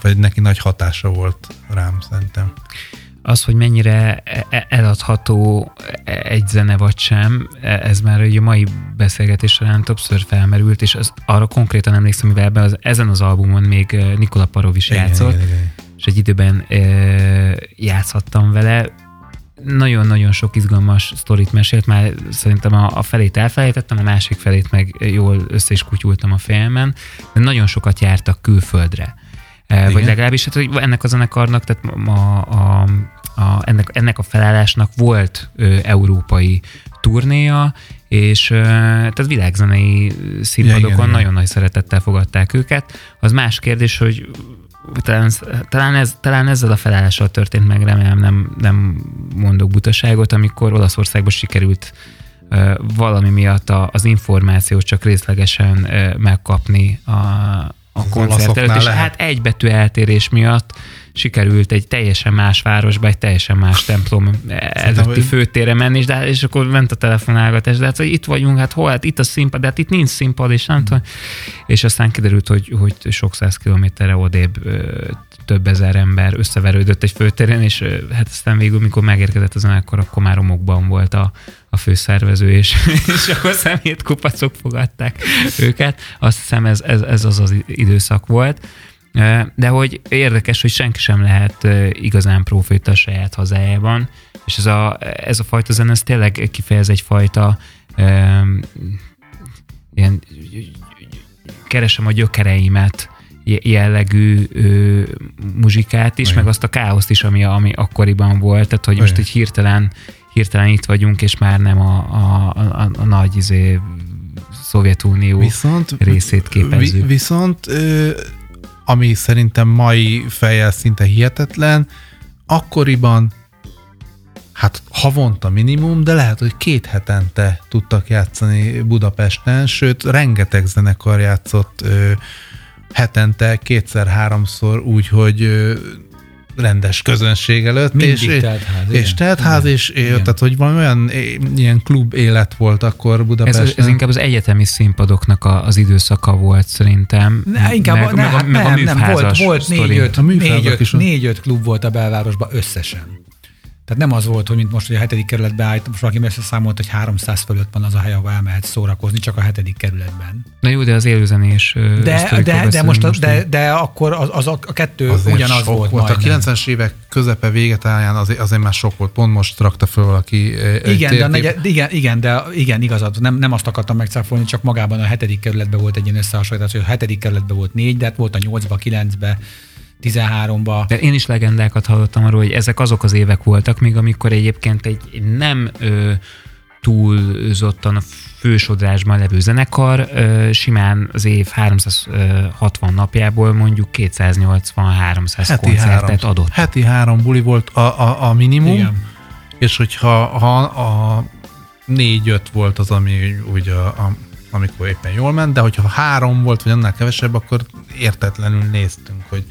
vagy neki nagy hatása volt rám, szerintem. Az, hogy mennyire eladható egy zene vagy sem, ez már a mai beszélgetés során többször felmerült, és az, arra konkrétan emlékszem, mivel ebben az, ezen az albumon még Nikola Parov is igen, játszott, igen, igen. És egy időben e, játszhattam vele. Nagyon-nagyon sok izgalmas sztorit mesélt, már szerintem a, a felét elfelejtettem, a másik felét meg jól össze is kutyultam a fejemben, de nagyon sokat jártak külföldre. Igen. Vagy legalábbis hát, hogy ennek a zenekarnak, tehát a, a, a, ennek, ennek a felállásnak volt ö, európai turnéja, és ö, tehát világzenei színpadokon ja, igen, nagyon nagy szeretettel fogadták őket. Az más kérdés, hogy Talán, talán, ez, talán ezzel a felállással történt meg, remélem nem, nem mondok butaságot, amikor Olaszországban sikerült uh, valami miatt a, az információt csak részlegesen uh, megkapni a, a koncert előtt, és lehet. Hát egy betű eltérés miatt sikerült egy teljesen más városba, egy teljesen más templom előtti főtérre menni, és, de, és akkor ment a telefonálgatás, de hát hogy itt vagyunk, hát hol, hát itt a színpad, de hát itt nincs színpad, és nem tudom. És aztán kiderült, hogy, hogy sok száz kilométerre odébb több ezer ember összeverődött egy főtéren, és hát aztán végül, mikor megérkezett az zenekar, akkor már homokban volt a, a főszervező, és, és akkor szemét kupacok fogadták őket. Azt hiszem ez, ez, ez az az időszak volt. De hogy érdekes, hogy senki sem lehet igazán proféta a saját hazájában, és ez a, ez a fajta zene, ez tényleg kifejez egyfajta um, ilyen keresem a gyökereimet jellegű ö, muzsikát is, olyan, meg azt a káoszt is, ami, ami akkoriban volt, tehát hogy olyan, most így hirtelen, hirtelen itt vagyunk, és már nem a, a, a, a nagy izé, Szovjetunió viszont, részét képezzük. Vi, viszont ö, ami szerintem mai fejjel szinte hihetetlen, akkoriban hát havonta minimum, de lehet, hogy két hetente tudtak játszani Budapesten, sőt, rengeteg zenekar játszott ö, hetente, kétszer-háromszor úgy, hogy ö, rendes közönség előtt. Mindig és, teltház. És, és teltház, igen, és igen. Tehát, hogy valami olyan ilyen klub élet volt akkor Budapesten. Ez, ez inkább az egyetemi színpadoknak a, az időszaka volt szerintem. Ne, inkább meg, a, ne, meg, hát meg nem, a műfházas nem, volt, volt négy-öt négy, klub volt a belvárosban összesen. Tehát nem az volt, hogy mint most, hogy a hetedik kerületben állt, most valaki összeszámolt, hogy háromszáz fölött van az a hely, ahol elmehet szórakozni, csak a hetedik kerületben. Na jó, de az élőzenés... De, de, de, most, most de, de akkor az, az a, a kettő azért ugyanaz volt, volt a kilencvenes évek közepe végetáján azért, azért már sok volt. Pont most rakta föl valaki... Igen, de, negy, igen, igen, de igen, igazad. Nem, nem azt akartam megcáfolni, csak magában a hetedik kerületben volt egy ilyen összehasonlítás, hogy a hetedik kerületben volt négy, de hát volt a nyolcba, kilencbe, tizenháromba. De én is legendákat hallottam arról, hogy ezek azok az évek voltak még, amikor egyébként egy nem ö, túlzottan a fősodrásban levő zenekar ö, simán az év háromszázhatvan napjából mondjuk kétszáznyolcvan-háromszáz koncertet adott. Heti három buli volt a, a, a minimum, igen. És hogyha ha, a négy-öt volt az, ami úgy a, a amikor éppen jól ment, de hogyha három volt, vagy annál kevesebb, akkor értetlenül néztünk, hogy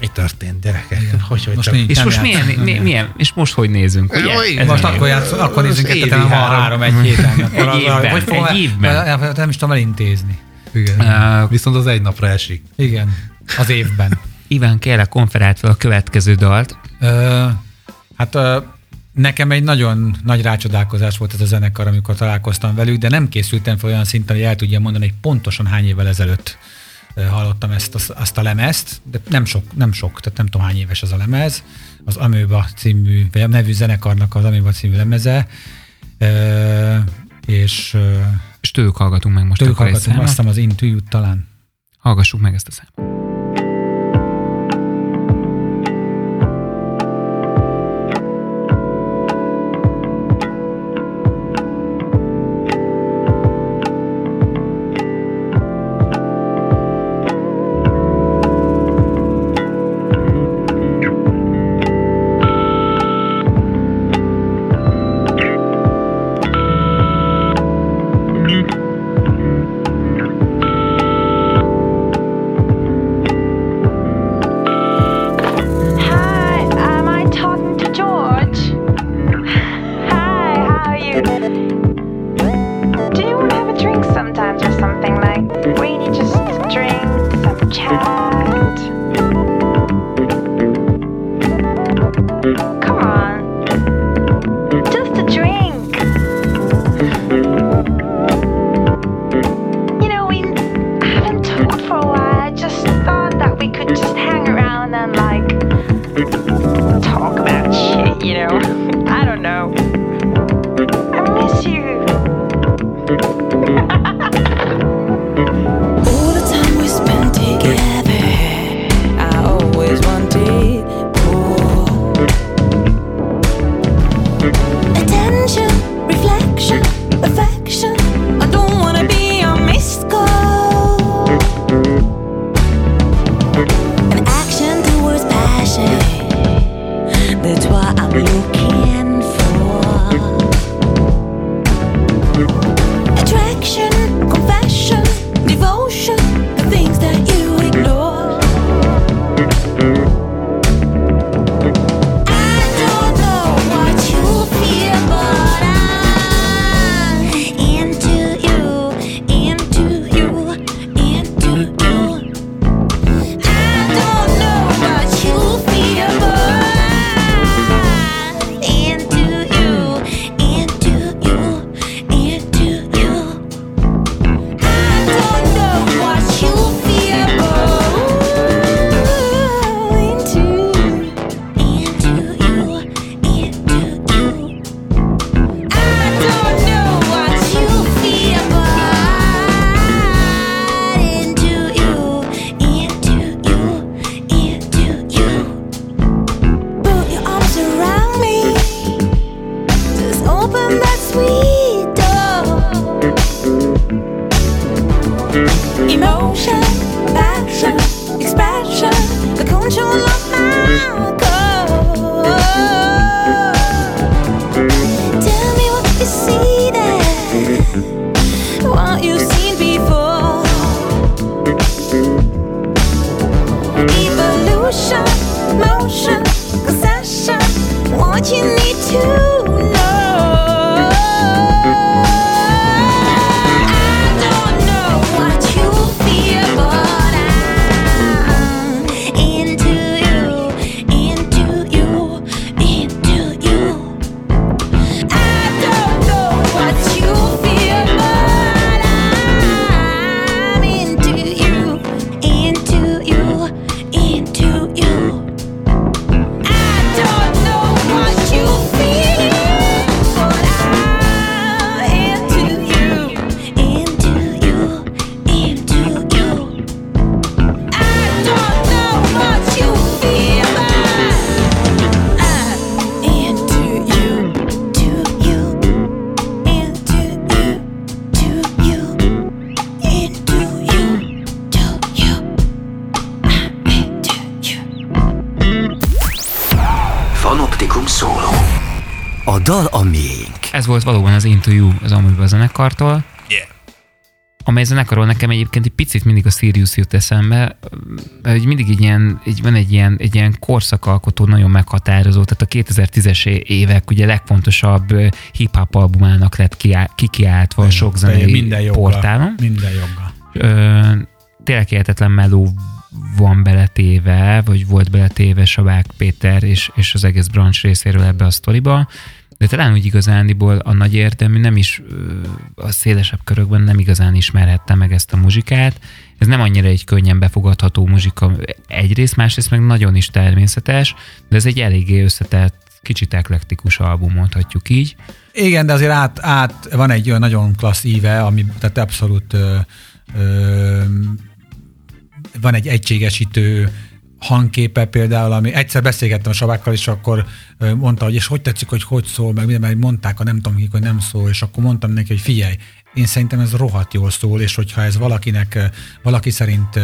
mi történt, gyerekek? Hogy, hogy most és most milyen, milyen, milyen, és most hogy nézünk? Ugye? Most akkor, játsz, akkor nézünk egyetem a három, egy héten. Egy évben, hogy fogom, egy évben. Nem is tudom elintézni. Igen. Uh, Viszont az egy napra esik. Igen, az évben. Iván, kérlek, konferáld fel a következő dalt. Uh, hát uh, nekem egy nagyon nagy rácsodálkozás volt ez a zenekar, amikor találkoztam velük, de nem készültem fel olyan szinten, hogy el tudjam mondani, hogy pontosan hány évvel ezelőtt hallottam ezt, azt, azt a lemezt, de nem sok, nem sok, tehát nem tudom hány éves az a lemez, az Amoeba című, vagy a nevű zenekarnak az Amoeba című lemeze, e, és... És tőlük hallgatunk meg most. Tőlük hallgatunk, azt hiszem az Intűjút talán. Hallgassuk meg ezt a számot. Emotion, passion, expression, the control of my core. Tell me what you see there, what you've seen before. Evolution, motion, possession, what you need to. Ez volt valóban az Into You az Amoeba zenekartól, yeah. Amely zenekarról nekem egyébként egy picit mindig a Sirius jut eszembe, hogy mindig így ilyen, így van egy ilyen, egy ilyen korszakalkotó, nagyon meghatározó, tehát a kétezer-tízes évek ugye legfontosabb hip-hop albumának lett kikiáltva a sok zenei minden portálon. Minden joggal. Tényleg hihetetlen meló van beletéve, vagy volt beletéve Sabák Péter és, és az egész branch részéről ebbe a sztoriba. De talán úgy igazándiból a nagy értelmű nem is a szélesebb körökben nem igazán ismerhette meg ezt a muzsikát. Ez nem annyira egy könnyen befogadható muzsika egyrészt, másrészt meg nagyon is természetes, de ez egy eléggé összetett, kicsit eklektikus album, mondhatjuk így. Igen, de azért át, át van egy olyan nagyon klassz íve, ami tehát abszolút ö, ö, van egy egységesítő hangképe például, ami egyszer beszélgettem a Sabákkal, és akkor mondta, hogy és hogy tetszik, hogy hogy szól, meg minden, mert mondták a nem tudom kik, hogy nem szól, és akkor mondtam neki, hogy figyelj, én szerintem ez rohadt jól szól, és hogyha ez valakinek, valaki szerint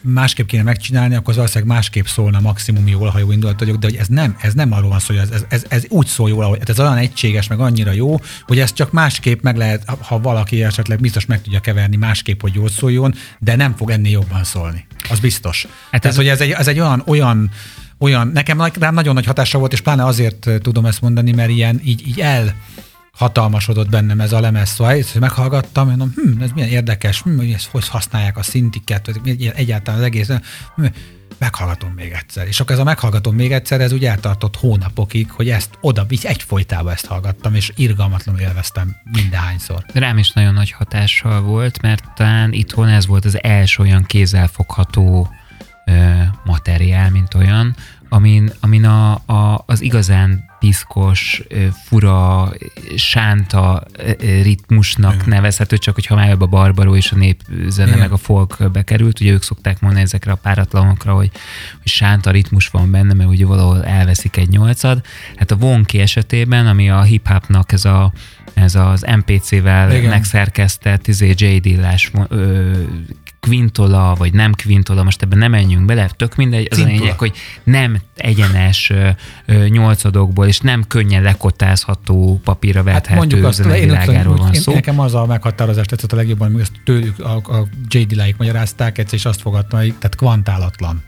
másképp kéne megcsinálni, akkor az valószínűleg másképp szólna maximum jól, ha jó indulat vagyok, de hogy ez nem, ez nem arról van szó, hogy ez, ez, ez úgy szól jól, hogy ez olyan egységes, meg annyira jó, hogy ez csak másképp meg lehet, ha valaki esetleg biztos meg tudja keverni másképp, hogy jól szóljon, de nem fog ennél jobban szólni. Az biztos. Hát Tehát, ez, hogy ez egy, ez egy olyan, olyan, olyan, nekem rám nagyon nagy hatása volt, és pláne azért tudom ezt mondani, mert ilyen így, így el... hatalmasodott bennem ez a lemez, szóval meghallgattam, mondom, hm, ez milyen érdekes, hm, hogy ezt hogy használják a szintiket, egyáltalán az egész, hm, meghallgatom még egyszer. És akkor ez a meghallgatom még egyszer, ez úgy eltartott hónapokig, hogy ezt oda, így egyfolytában ezt hallgattam, és irgalmatlanul élveztem mindenhányszor. Rám is nagyon nagy hatással volt, mert talán itthon ez volt az első olyan kézzelfogható ö, materiál, mint olyan, amin, amin a, a, az igazán piszkos, fura, sánta ritmusnak igen. nevezhető, csak hogyha már a Barbaró és a népzene igen. meg a folk bekerült, ugye ők szokták mondani ezekre a páratlanokra, hogy, hogy sánta ritmus van benne, mert ugye valahol elveszik egy nyolcad. Hát a Wonky esetében, ami a hip-hopnak ez, a, ez az em pé cé-vel igen. megszerkesztett izé, J. Dillás kvintola, vagy nem kvintola, most ebben nem menjünk bele, tök mindegy, az Cintola. A lényeg, hogy nem egyenes ö, ö, nyolcadokból, és nem könnyen lekotázható, papírra vethető hát zenevilágáról van szó. Én, nekem az a meghatározás tetszett a legjobban, amikor ezt tőlük a, a J. Diláig magyarázták, egyszer és azt fogadtam, hogy tehát kvantálatlan.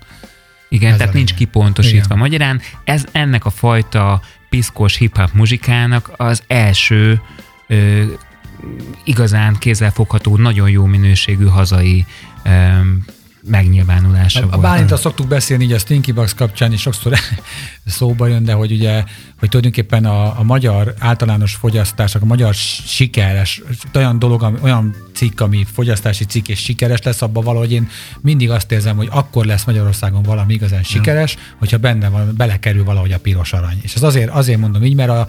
Igen, ez tehát nincs kipontosítva igen. magyarán. Ez ennek a fajta piszkos hip-hop muzsikának az első ö, igazán kézzelfogható, nagyon jó minőségű hazai öm, megnyilvánulása volt. A Bálintra szoktuk beszélni így a Stinky Bugs kapcsán, és sokszor szóba jön, de hogy ugye, hogy tulajdonképpen a, a magyar általános fogyasztásnak, a magyar sikeres, olyan dolog, ami, olyan cikk, ami fogyasztási cikk és sikeres lesz, abban valahogy én mindig azt érzem, hogy akkor lesz Magyarországon valami igazán sikeres, ja. hogyha benne van, belekerül valahogy a piros arany. És ez azért, azért mondom így, mert a,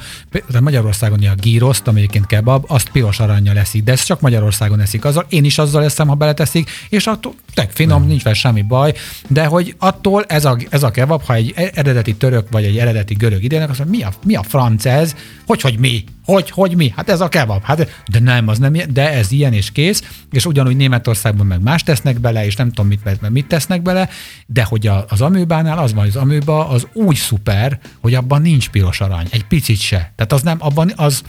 a Magyarországon a gíroszt, amelyiként kebab, azt piros aranyjal eszik, de ez csak Magyarországon eszik. Azzal, én is azzal eszem, ha beleteszik, és attól tök finom nincs vele semmi baj, de hogy attól ez a, ez a kebab, ha egy eredeti török vagy egy eredeti görög idének, azt mondja, mi a, mi a franc ez? Hogy, hogy mi? Hogy, hogy mi? Hát ez a kebab. Hát, de nem, az nem ilyen, de ez ilyen és kész, és ugyanúgy Németországban meg más tesznek bele, és nem tudom, mit, mit tesznek bele, de hogy az amőbánál az van, az amőba az úgy szuper, hogy abban nincs piros arany, egy picit se. Tehát az nem, abban az.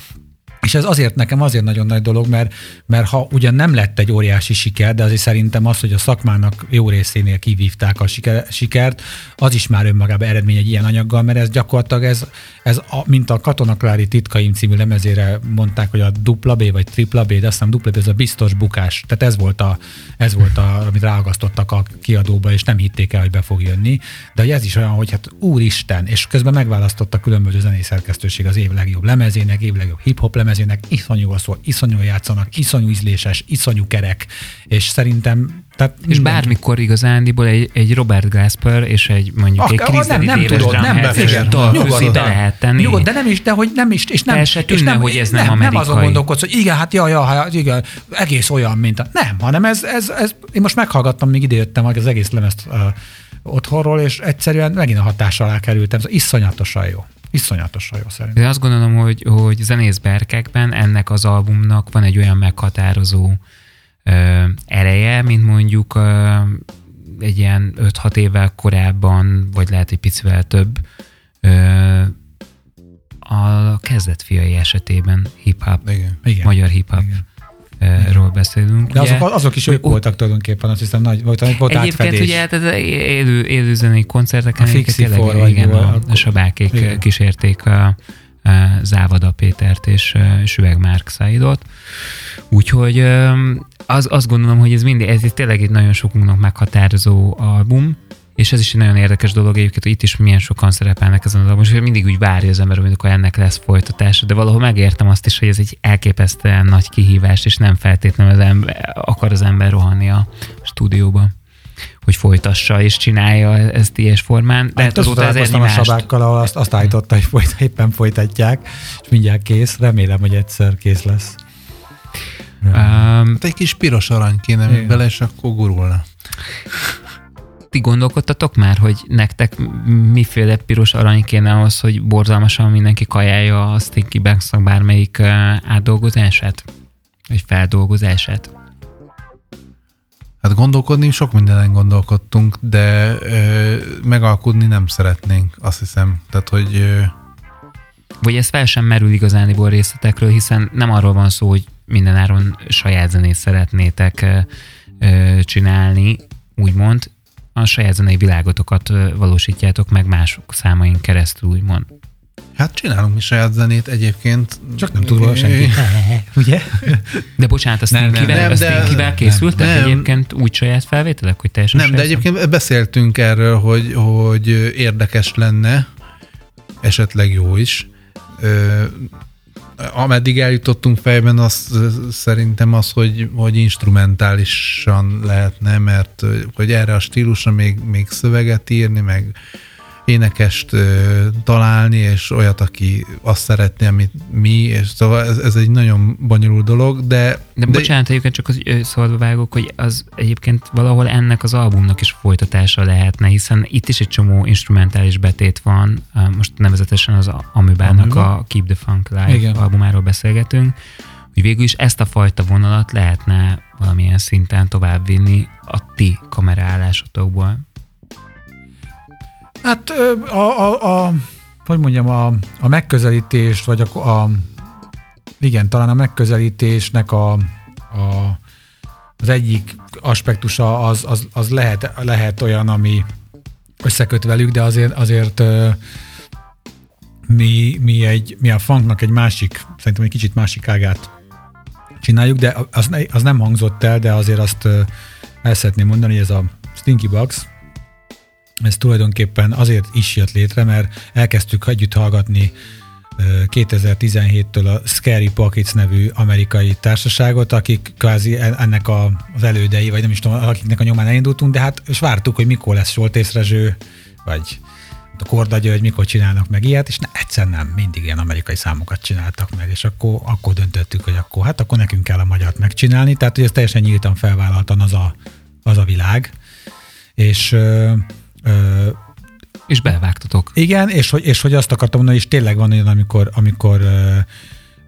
És ez azért nekem azért nagyon nagy dolog, mert, mert ha ugyan nem lett egy óriási siker, de azért szerintem az, hogy a szakmának jó részénél kivívták a siker, sikert, az is már önmagában eredmény egy ilyen anyaggal, mert ez gyakorlatilag, ez, ez a, mint a Katona Klári Titkaim című lemezére mondták, hogy a dupla B vagy tripla B, de azt hiszem dupla B, ez a biztos bukás. Tehát ez volt, a, ez volt a, amit ráagasztottak a kiadóba, és nem hitték el, hogy be fog jönni. De ez is olyan, hogy hát úristen, és közben megválasztotta különböző zenészerkesztőség az év legjobb lemezének, év legjobb hip-hop lemezének, ezének iszonyú a szó, iszonyú játszanak, iszonyú ízléses, iszonyú kerek, és szerintem... Tehát és minden... bármikor igazándiból egy, egy Robert Glasper és egy mondjuk Ak- egy Chris Daly Davis drumhead, és találkozik, be lehet tenni. Nyugod, de nem is, de hogy nem is, és nem... És tűnne, és nem, hogy ez nem, nem amerikai. Nem azon gondolkodsz, hogy igen, hát jaj, jaj, igen, egész olyan, mint a... Nem, hanem ez, ez, ez... Én most meghallgattam, még idejöttem az egész lemezt uh, otthonról, és egyszerűen megint a hatás alá kerültem. Szóval iszonyatosan jó. Iszonyatosan jó szerintem. De azt gondolom, hogy, hogy zenész berkekben ennek az albumnak van egy olyan meghatározó ö, ereje, mint mondjuk ö, egy ilyen öt-hat évvel korábban, vagy lehet, hogy picivel több ö, a kezdetfiai esetében hip-hop, igen. Igen. magyar hip-hop. Igen. ról beszélünk. De azok, azok is ők voltak tulajdonképpen, azt hiszem, nagy, volt átfedés. Egyébként ugye hát az élő, élő zenei koncerteken a tényleg igen, a, a Sabákék igen. kísérték a, a Závada Pétert és Süveg Márk Száidot. Úgyhogy az, azt gondolom, hogy ez mindig, ez tényleg egy nagyon sokunknak meghatározó album, és ez is egy nagyon érdekes dolog egyébként, hogy itt is milyen sokan szerepelnek ezen az albumon, és mindig úgy várja az ember, amikor ennek lesz folytatása, de valahol megértem azt is, hogy ez egy elképesztően nagy kihívást, és nem feltétlenül az ember, akar az ember rohanni a stúdióba, hogy folytassa és csinálja ezt ilyes formán. De hát azóta ezért a Sabákkal, ahol azt, azt állította, hogy folyt, éppen folytatják, és mindjárt kész. Remélem, hogy egyszer kész lesz. Um, hát egy kis piros arany kéne még bele, és akkor gurulna. Ti gondolkodtatok már, hogy nektek miféle piros arany kéne ahhoz, hogy borzalmasan mindenki kajálja a Stinky Bugsnak bármelyik átdolgozását? Vagy feldolgozását? Hát gondolkodni sok mindenen gondolkodtunk, de ö, megalkudni nem szeretnénk, azt hiszem. Tehát, hogy... Ö... Vagy ez fel sem merül igazániból részletekről, hiszen nem arról van szó, hogy mindenáron saját zenét szeretnétek ö, csinálni, úgymond, a saját zenei világotokat valósítjátok meg mások számain keresztül, úgymond. Hát csinálunk mi saját zenét egyébként. Csak nem tud senki. Ugye? De bocsánat, a Stinkyvel készültek nem, egyébként úgy saját felvételek, hogy teljesen nem, de egyébként beszéltünk erről, hogy, hogy érdekes lenne, esetleg jó is. Ö, ameddig eljutottunk fejben, az szerintem az, hogy, hogy instrumentálisan lehetne, mert hogy erre a stílusra még, még szöveget írni, meg énekest ö, találni, és olyat, aki azt szeretné, amit mi, és szóval ez, ez egy nagyon bonyolult dolog, de... De, de bocsánat, egyébként csak az szóval vágok, hogy az egyébként valahol ennek az albumnak is folytatása lehetne, hiszen itt is egy csomó instrumentális betét van, most nevezetesen az Amoebának a Keep the Funk Live igen. albumáról beszélgetünk, hogy végül is ezt a fajta vonalat lehetne valamilyen szinten továbbvinni a ti kamerállásotokból. Hát a, a, a, hogy mondjam, a, a megközelítést, vagy a, a, igen, talán a megközelítésnek a, a, az egyik aspektusa az, az, az lehet, lehet olyan, ami összeköt velük, de azért, azért mi, mi, egy, mi a funknak egy másik, szerintem egy kicsit másik ágát csináljuk, de az, az nem hangzott el, de azért azt el szeretném mondani, hogy ez a Stinky Bugs, ez tulajdonképpen azért is jött létre, mert elkezdtük együtt hallgatni kétezer-tizenhéttől a Scary Pockets nevű amerikai társaságot, akik kvázi ennek az elődei, vagy nem is tudom, akiknek a nyomán elindultunk, de hát és vártuk, hogy mikor lesz Soltész Rezső, vagy a Korda György, mikor csinálnak meg ilyet, és ne, egyszer nem, mindig ilyen amerikai számokat csináltak meg, és akkor, akkor döntöttük, hogy akkor, hát akkor nekünk kell a magyart megcsinálni, tehát hogy ez teljesen nyíltan felvállaltan az a, az a világ, és ö, ö, és belevágtatok. Igen, és, és hogy azt akartam mondani, és tényleg van olyan, amikor, amikor ö,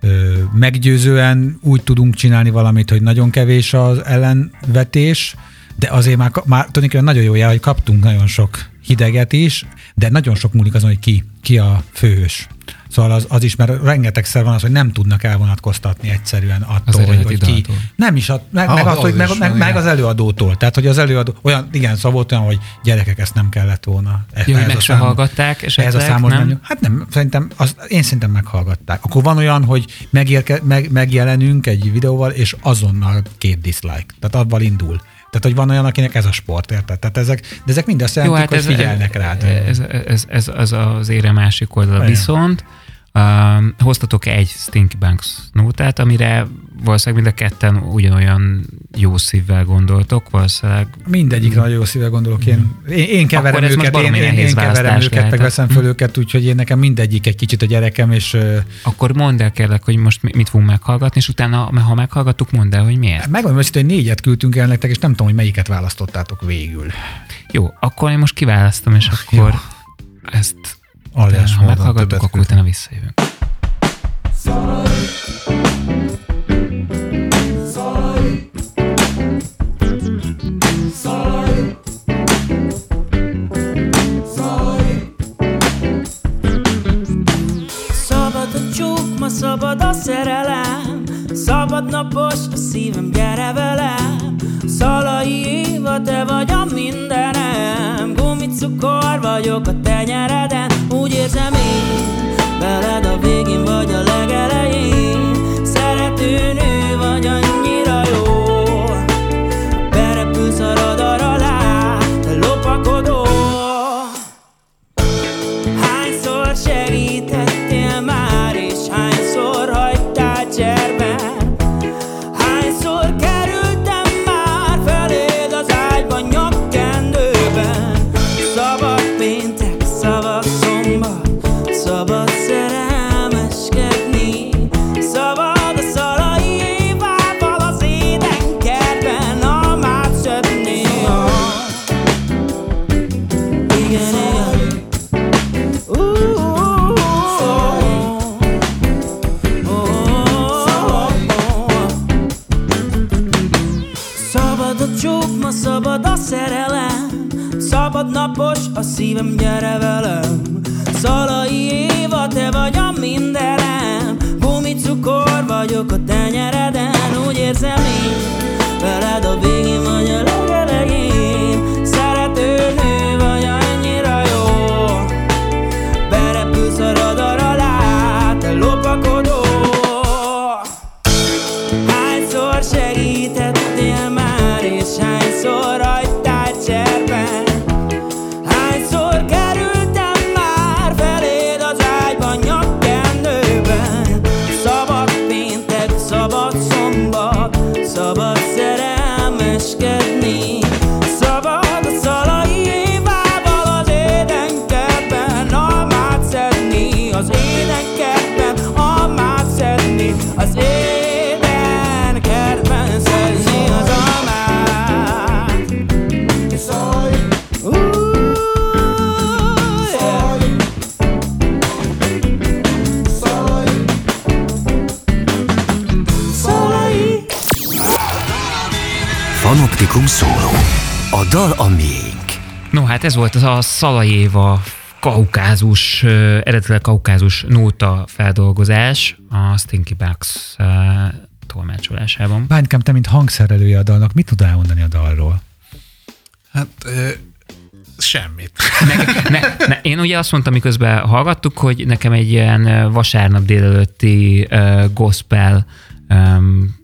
ö, meggyőzően úgy tudunk csinálni valamit, hogy nagyon kevés az ellenvetés, de azért már, már tulajdonképpen nagyon jó jel, hogy kaptunk nagyon sok hideget is, de nagyon sok múlik azon, hogy ki, ki a főhős. Szóval az, az is, mert rengetegszer van az, hogy nem tudnak elvonatkoztatni egyszerűen attól, hogy, hogy ki. Nem is, a, meg, ha, meg, az, az, hogy, is meg, meg, meg az előadótól. Tehát, hogy az előadó, olyan, igen, szóval volt olyan, hogy gyerekek, ezt nem kellett volna. Jó, hogy meg se hallgatták esetleg, nem? nem? Hát nem, szerintem, az, én szerintem meghallgatták. Akkor van olyan, hogy megérke, meg, megjelenünk egy videóval, és azonnal két dislike. Tehát abban indul. Tehát, hogy van olyan, akinek ez a sport, érted? Tehát ezek, de ezek mind azt jelentik, hát hogy figyelnek rá. Ez, ez, ez, ez az ére másik oldala. Viszont uh, hoztatok egy Stinky Bugs nótát, amire valószínűleg mind a ketten ugyanolyan jó szívvel gondoltok, valószínűleg... Mindegyikre m- jó szívvel gondolok. Én, én, én keverem őket, én, én, én keverem őket, lehet, meg veszem föl őket, úgyhogy én nekem mindegyik egy kicsit a gyerekem, és... Akkor mondd el, kérlek, hogy most mit fogunk meghallgatni, és utána, ha meghallgattuk, mondd el, hogy miért. Megmondom, hogy négyet küldtünk el nektek, és nem tudom, hogy melyiket választottátok végül. Jó, akkor én most kiválasztom, és akkor jó. Ezt... Utána, ha meghallgattuk, akkor utána visszajövünk. Szabad a szerelem, szabad napos a szívem, gyere velem. Szalai Éva, te vagy a mindenem, gumicukor vagyok a tenyereden. Úgy érzem én, veled a végén vagy a legelején. Szerető nő vagy, annyira jó, berepülsz a radar alá, te lopakodó. Hányszor segítettél már, és hány napos a szívem, gyere velem. Szalai Éva, te vagy a mindenem, gumicukor vagyok a tenyereden. Úgy érzem én, veled a végén vagy a legelején. Szerető nő vagy, annyira jó, berepülsz a radar alá, te lopakodó. Hányszor segítettél már, és hányszor hagytál cserben. Fanoptikum Solo. A dal a miénk. No, hát ez volt az a Szalai Éva Kaukázus, eredetileg Kaukázus nóta feldolgozás a Stinky Bugs uh, tolmácsolásában. Bánykám, te mint hangszerelője a dalnak, mit tudál mondani a dalról? Hát... Ö- Semmit. Ne, ne, ne, én ugye azt mondtam, miközben hallgattuk, hogy nekem egy ilyen vasárnap délelőtti uh, gospel um,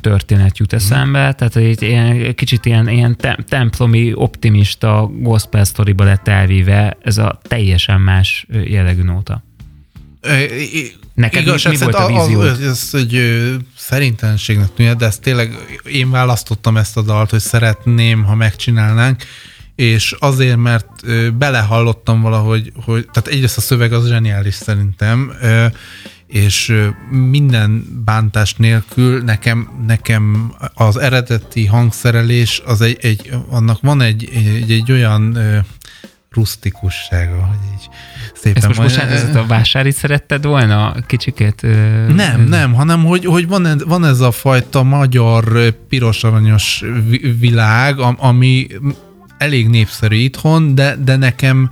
történet jut eszembe, tehát egy ilyen, kicsit ilyen, ilyen templomi optimista gospel sztoriba lett elvíve ez a teljesen más jellegű nóta. Neked igaz, mi, mi volt a vízió? Ez egy szerintelenségnek tűnhet, de ez tényleg én választottam ezt a dalt, hogy szeretném, ha megcsinálnánk, és azért, mert belehallottam valahogy, hogy, tehát egyrészt a szöveg az zseniális szerintem, és minden bántás nélkül nekem, nekem az eredeti hangszerelés, az egy, egy, annak van egy, egy, egy olyan rusztikussága, hogy így szépen... Ezt most bocsánat, a vásárit szeretted volna kicsikét? Ö- nem, nem, hanem hogy, hogy van, van ez a fajta magyar piros-aranyos világ, ami elég népszerű itthon, de, de nekem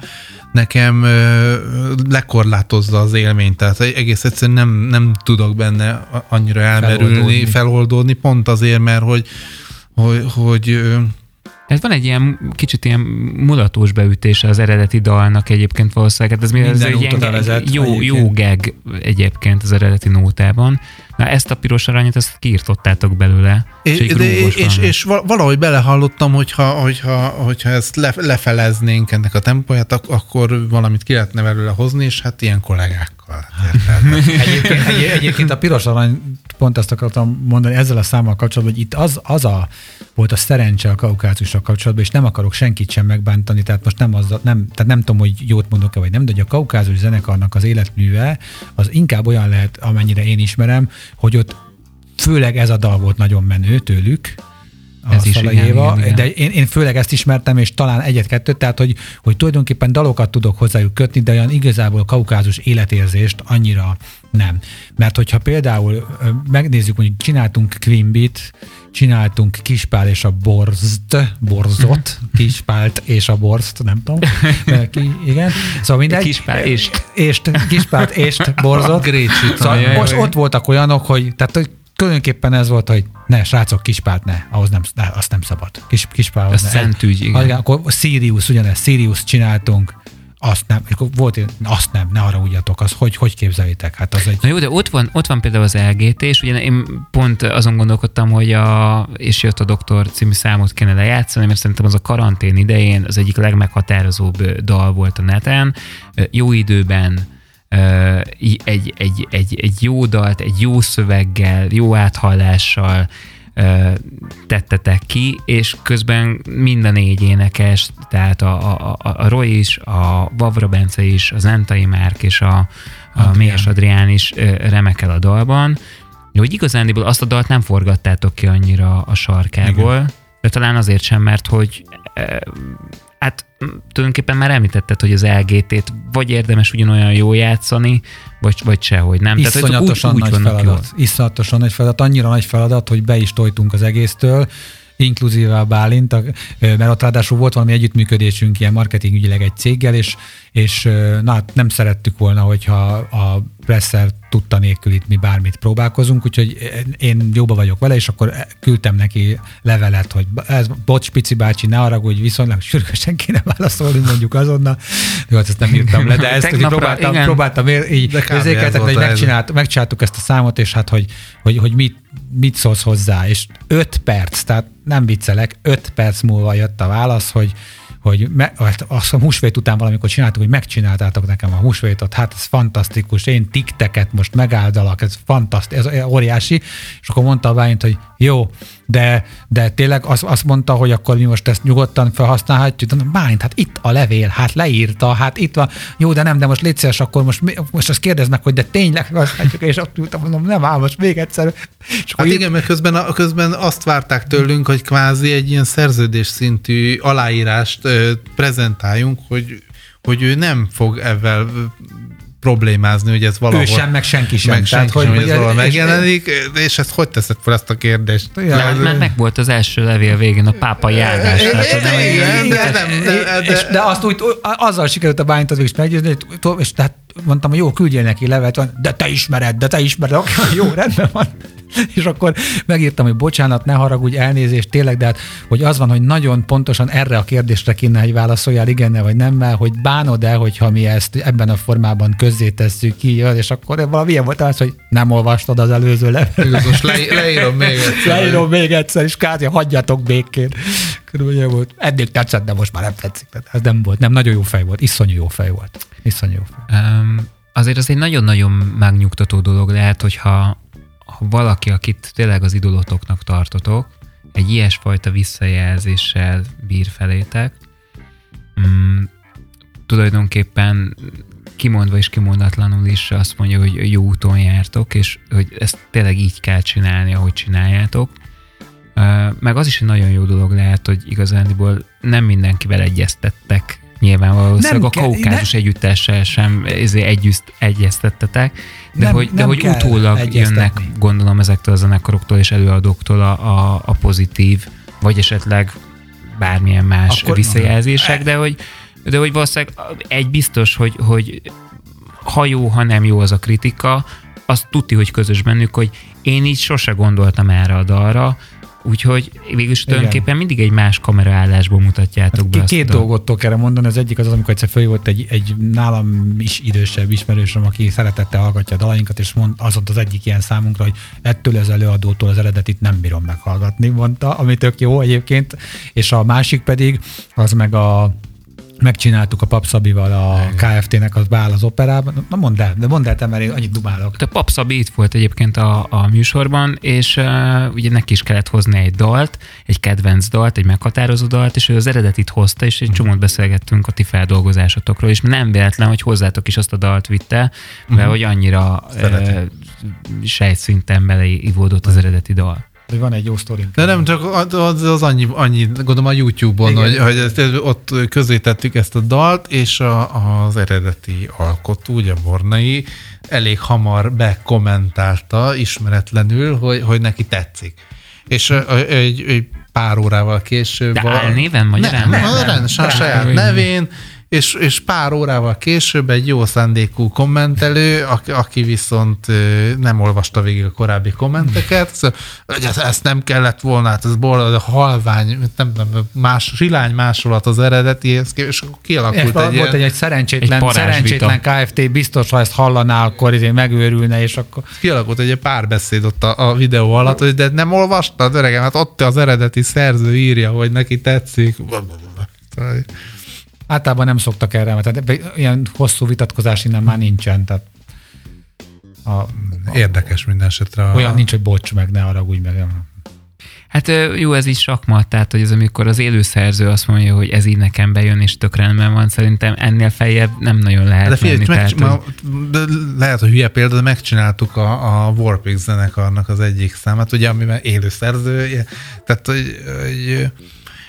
nekem ö, lekorlátozza az élményt, tehát egész egyszerűen nem, nem tudok benne annyira elmerülni, feloldódni, feloldódni pont azért, mert hogy... hogy, hogy tehát van egy ilyen, kicsit ilyen mulatós beütése az eredeti dalnak egyébként valószínűleg. Hát ez minden elezett, jó, jó gag egyébként az eredeti nótában. Na ezt a piros aranyat, ezt kiirtottátok belőle. És, és, és, és valahogy belehallottam, hogyha, hogyha, hogyha ezt le, lefeleznénk ennek a tempóját, akkor valamit ki lehetne belőle hozni, és hát ilyen kollégákkal. egyébként, egy, egyébként a piros arany, pont ezt akartam mondani ezzel a számmal kapcsolatban, hogy itt az, az a, volt a szerencse a Kaukázusra kapcsolatban, és nem akarok senkit sem megbántani, tehát most nem, az, nem, tehát nem tudom, hogy jót mondok-e vagy nem, de hogy a Kaukázus zenekarnak az életműve, az inkább olyan lehet, amennyire én ismerem, hogy ott főleg ez a dal volt nagyon menő tőlük, a Szalai Éva, de én, én főleg ezt ismertem, és talán egyet-kettőt, tehát hogy, hogy tulajdonképpen dalokat tudok hozzájuk kötni, de olyan igazából kaukázus életérzést annyira nem. Mert hogyha például megnézzük, mondjuk csináltunk Queen Beat, csináltunk Kispál és a Borzt, Borzot, Kispált és a Borzt, nem tudom. Ki, igen. Szóval mindegy. Kispál és. és Kispált és Borzot. Grécsit, szóval jaj, most jaj. Ott voltak olyanok, hogy, tehát, hogy tulajdonképpen ez volt, hogy ne, srácok, Kispált ne, ahhoz nem, azt nem szabad. Kis, Kispál, az szent ügy, igen. Akkor Sirius, ugyanez, Sirius csináltunk, azt nem, volt én, azt nem, ne arra ugyatok, az hogy, hogy képzeljétek? Hát az egy... Na jó, de ott van, ott van például az el gé té, és ugye én pont azon gondolkodtam, hogy a És jött a doktor című számot kéne lejátszani, mert szerintem az a karantén idején az egyik legmeghatározóbb dal volt a neten. Jó időben Egy, egy, egy, egy, egy jó dalt, egy jó szöveggel, jó áthallással tettetek ki, és közben minden négy énekes, tehát a, a, a Roy is, a Vavra Bence is, az Entai Márk és a, a Mélyes Adrián is remekel a dalban. Hogy igazándiból azt a dalt nem forgattátok ki annyira a sarkából, igen. De talán azért sem, mert hogy hát tulajdonképpen már említetted, hogy az el gé té-t vagy érdemes ugyanolyan jól játszani, vagy, vagy sehogy nem. Iszonyatosan úgy, nagy úgy feladat. Iszonyatosan nagy feladat. Annyira nagy feladat, hogy be is tojtunk az egésztől, inkluzíve a Bálint, mert ott ráadásul volt valami együttműködésünk ilyen marketingügyileg egy céggel, és, és na, hát nem szerettük volna, hogyha a Presser tudta nélkül itt mi bármit próbálkozunk, úgyhogy én jóba vagyok vele, és akkor küldtem neki levelet, hogy ez, bocs, Pici bácsi, ne haragudj, viszonylag sürgősen kéne válaszolni, mondjuk azonnal. Jó, hát ezt nem írtam le, de ezt így próbáltam, próbáltam így érzékeltetni, hogy megcsinált, megcsináltuk ezt a számot, és hát, hogy, hogy, hogy mit, mit szólsz hozzá, és öt perc, tehát nem viccelek, öt perc múlva jött a válasz, hogy hogy me, azt a húsvét után valamikor csináltuk, hogy megcsináltátok nekem a húsvétot, hát ez fantasztikus, én tikteket most megáldalak, ez fantasztikus, ez óriási, és akkor mondta a Bálint, hogy jó, de, de tényleg azt, azt mondta, hogy akkor mi most ezt nyugodtan felhasználhatjuk, de Bálint, hát itt a levél, hát leírta, hát itt van, jó, de nem, de most légy szíves, akkor most, most azt kérdeznek, hogy de tényleg használjuk, és ott ültem, mondom, nem áll, most még egyszer. Hát igen, mert közben, a, közben azt várták tőlünk, hogy kvázi egy ilyen szerződés szintű aláírást prezentáljunk, hogy, hogy ő nem fog ezzel problémázni, hogy ez valahol... Ő sem, meg senki sem. Meg senki sem, hogy ez valahol megjelenik, és, és ezt hogy teszed fel ezt a kérdést? Lát, mert meg volt az első levél végén a pápa járás. De azt úgy, azzal sikerült a Bálintot végig is meggyőzni, és tehát mondtam, hogy jó, küldjél neki levelet, de te ismered, de te ismered, oké, jó, rendben van. És akkor megírtam, hogy bocsánat, ne haragudj, elnézést, tényleg, de hát, hogy az van, hogy nagyon pontosan erre a kérdésre kéne, hogy válaszoljál igennel vagy nemmel, hogy bánod-e, hogyha mi ezt ebben a formában közzétesszük ki, és akkor valami ilyen volt az, hogy nem olvastad az előző levelet. Most le, leírom még egyszer. Leírom még egyszer, és kártya, hagyjatok békén. Körülbelül volt. Eddig tetszett, de most már nem tetszik. Ez nem volt, nem, nagyon jó fej volt, iszonyú jó fej volt. Iszonyú jó fej. Um, azért az egy nagyon-nagyon megnyugtató dolog lehet, hogyha ha valaki, akit tényleg az idolotoknak tartotok, egy ilyesfajta visszajelzéssel bír felétek, mm, tulajdonképpen kimondva és kimondatlanul is azt mondja, hogy jó úton jártok, és hogy ezt tényleg így kell csinálni, ahogy csináljátok. Meg az is egy nagyon jó dolog lehet, hogy igazándiból nem mindenkivel egyeztettek, nyilván valószínűleg nem a Kaukázus ne... együttessel sem együtt egyeztettetek, de nem, hogy, de hogy utólag jönnek, gondolom, ezektől a zenekoroktól és előadóktól a, a, a pozitív, vagy esetleg bármilyen más akkor visszajelzések, de hogy, de hogy valószínűleg egy biztos, hogy, hogy ha jó, ha nem jó az a kritika, azt tuti, hogy közös bennük, hogy én így sose gondoltam erre a dalra, úgyhogy végülis tulajdonképpen mindig egy más kameraállásból mutatjátok hát be. Két, két dolgot tudok erre mondani, az egyik az, az amikor egyszer följött egy, egy nálam is idősebb ismerősöm, aki szeretettel hallgatja a dalainkat, és mond, az ott az egyik ilyen számunkra, hogy ettől az előadótól az eredetit nem bírom meghallgatni, mondta, ami tök jó egyébként, és a másik pedig, az meg a megcsináltuk a Papszabival a ká ef té-nek az Bál az operában. Na mondd el, de mondd el te, mert én annyit dumálok. A Papszabi itt volt egyébként a, a műsorban, és uh, ugye neki is kellett hozni egy dalt, egy kedvenc dalt, egy meghatározó dalt, és ő az eredetit hozta, és egy csomót beszélgettünk a ti feldolgozásotokról, és nem véletlen, hogy hozzátok is azt a dalt vitte, mert uh-huh. hogy annyira uh, sejtszinten beleivódott az eredeti dal. De van egy jó sztorink. De nem, csak az, az annyi, annyi, gondolom a YouTube-on, hogy, hogy ezt, ott közé tettük ezt a dalt, és a, az eredeti alkotó, ugye Bornai, elég hamar bekommentálta ismeretlenül, hogy, hogy neki tetszik. És egy, egy pár órával később... De val... álnéven magyarán? Nem, nem, nem, nem saját nevén, és, és pár órával később egy jó szándékú kommentelő, aki, aki viszont nem olvasta végig a korábbi kommenteket, szóval, hogy ezt, ezt nem kellett volna, hát ez a halvány, nem, nem, más, silány másolat az eredetihez, és akkor kialakult Én, egy ilyen... Volt egy, egy szerencsétlen, egy szerencsétlen ká ef té, biztos, ha ezt hallaná, akkor izé megőrülne, és akkor... Kialakult egy párbeszéd ott a, a videó alatt, hogy de nem olvastad, öregem, hát ott az eredeti szerző írja, hogy neki tetszik... Általában nem szoktak erre, mert ilyen hosszú vitatkozás innen már nincsen. Tehát a, a, Érdekes minden esetre. Olyan a... nincs, hogy bocs meg, ne haragudj meg. Hát jó, ez így sakmat, tehát hogy ez amikor az élőszerző azt mondja, hogy ez így nekem bejön, és tök rendben van, szerintem ennél feljebb nem nagyon lehet de figyelj, menni. Megcs- tehát, hogy... de lehet, hogy hülye példa, de megcsináltuk a, a Warpix zenekarnak az egyik számát, ugye, amiben élőszerző, tehát hogy, hogy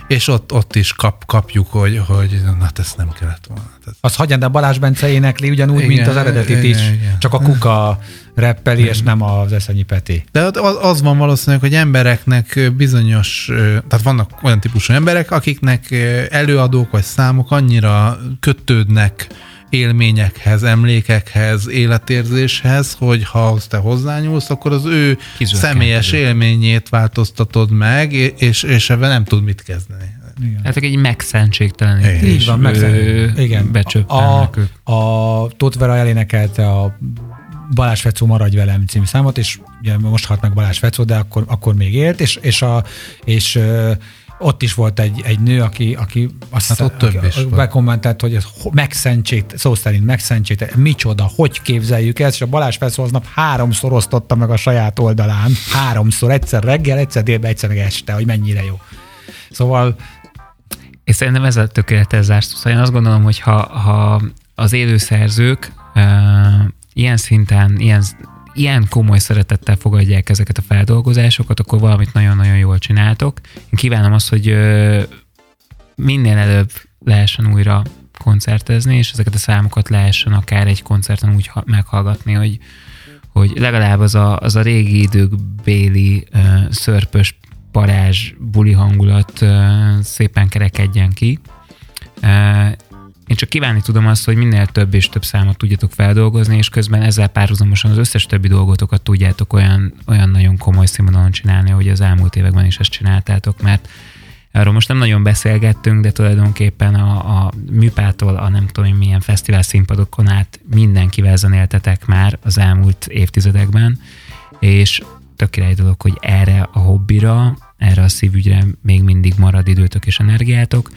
és ott, ott is kap, kapjuk, hogy, hogy na, ezt nem kellett volna. Azt hagyján, de a Balázs Bence énekli ugyanúgy, igen, mint az eredetit igen, is. Igen. Csak a kuka reppeli, igen. És nem az Eszenyi Peti. De az, az van valószínűleg, hogy embereknek bizonyos, tehát vannak olyan típusú emberek, akiknek előadók vagy számok annyira kötődnek élményekhez, emlékekhez, életérzéshez, hogy ha te hozzányúlsz, akkor az ő személyes élményét változtatod meg, és, és ebben nem tud mit kezdeni. Hát egy megszentségtelenek is. Így van, megszentségtelenek. Becsöptelnek ők. A, a Tóth Vera elénekelte a Balázs Fecó Maradj velem című számot, és ugye most halt meg Balázs Fecó, de akkor, akkor még élt, és, és, a, és ott is volt egy, egy nő, aki, aki azt hát bekommentelt, hogy ez megszentsét, szó szerint megszentsét, micsoda, hogy képzeljük ezt, és a Balázs Feszó aznap háromszor osztotta meg a saját oldalán, háromszor, egyszer reggel, egyszer délben, egyszer meg este, hogy mennyire jó. Szóval... És szerintem ez a tökéletes zárszó. Szóval én azt gondolom, hogy ha, ha az élőszerzők uh, ilyen szinten, ilyen ilyen komoly szeretettel fogadják ezeket a feldolgozásokat, akkor valamit nagyon-nagyon jól csináltok. Én kívánom azt, hogy minél előbb lehessen újra koncertezni, és ezeket a számokat lehessen akár egy koncerten úgy meghallgatni, hogy, hogy legalább az a, az a régi idők béli szörpös parázs buli hangulat szépen kerekedjen ki. Én csak kívánni tudom azt, hogy minél több és több számot tudjátok feldolgozni, és közben ezzel párhuzamosan az összes többi dolgotokat tudjátok olyan, olyan nagyon komoly színvonalon csinálni, ahogy az elmúlt években is ezt csináltátok, mert erről most nem nagyon beszélgettünk, de tulajdonképpen a, a műpától a nem tudom milyen fesztivál színpadokon át mindenkivel zenéltetek már az elmúlt évtizedekben, és tök király dolog, hogy erre a hobbira, erre a szívügyre még mindig marad időtök és energiátok.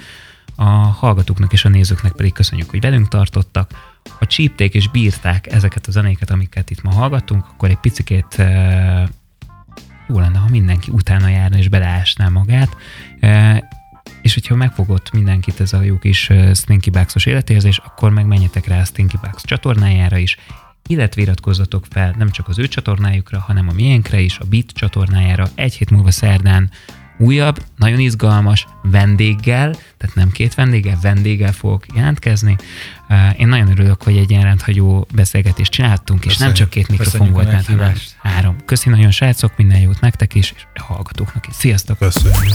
A hallgatóknak és a nézőknek pedig köszönjük, hogy velünk tartottak. Ha csípték és bírták ezeket a zenéket, amiket itt ma hallgattunk, akkor egy picikét e, jó lenne, ha mindenki utána járna és beleásná magát. E, és hogyha megfogott mindenkit ez a jó kis Stinky Bugs-os életérzés, akkor meg menjetek rá a Stinky Bugs csatornájára is, illetve iratkozzatok fel nem csak az ő csatornájukra, hanem a miénkre is, a Beat csatornájára. Egy hét múlva szerdán újabb, nagyon izgalmas vendéggel, tehát nem két vendéggel, vendéggel fogok jelentkezni. Én nagyon örülök, hogy egy ilyen rendhagyó beszélgetést csináltunk, köszönjük, és nem csak két mikrofon volt, mert hanem három. Köszönöm nagyon, srácok, minden jót nektek is, és a hallgatóknak is. Sziasztok! Köszönjük!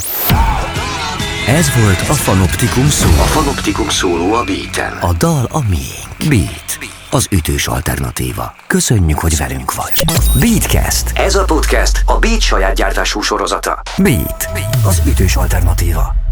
Ez volt a Fanoptikum Solo. A Fanoptikum Solo a Beaten. A dal a miénk. Beat. Az ütős alternatíva. Köszönjük, hogy velünk vagy. Beatcast. Ez a podcast a Beat saját gyártású sorozata. Beat. Az ütős alternatíva.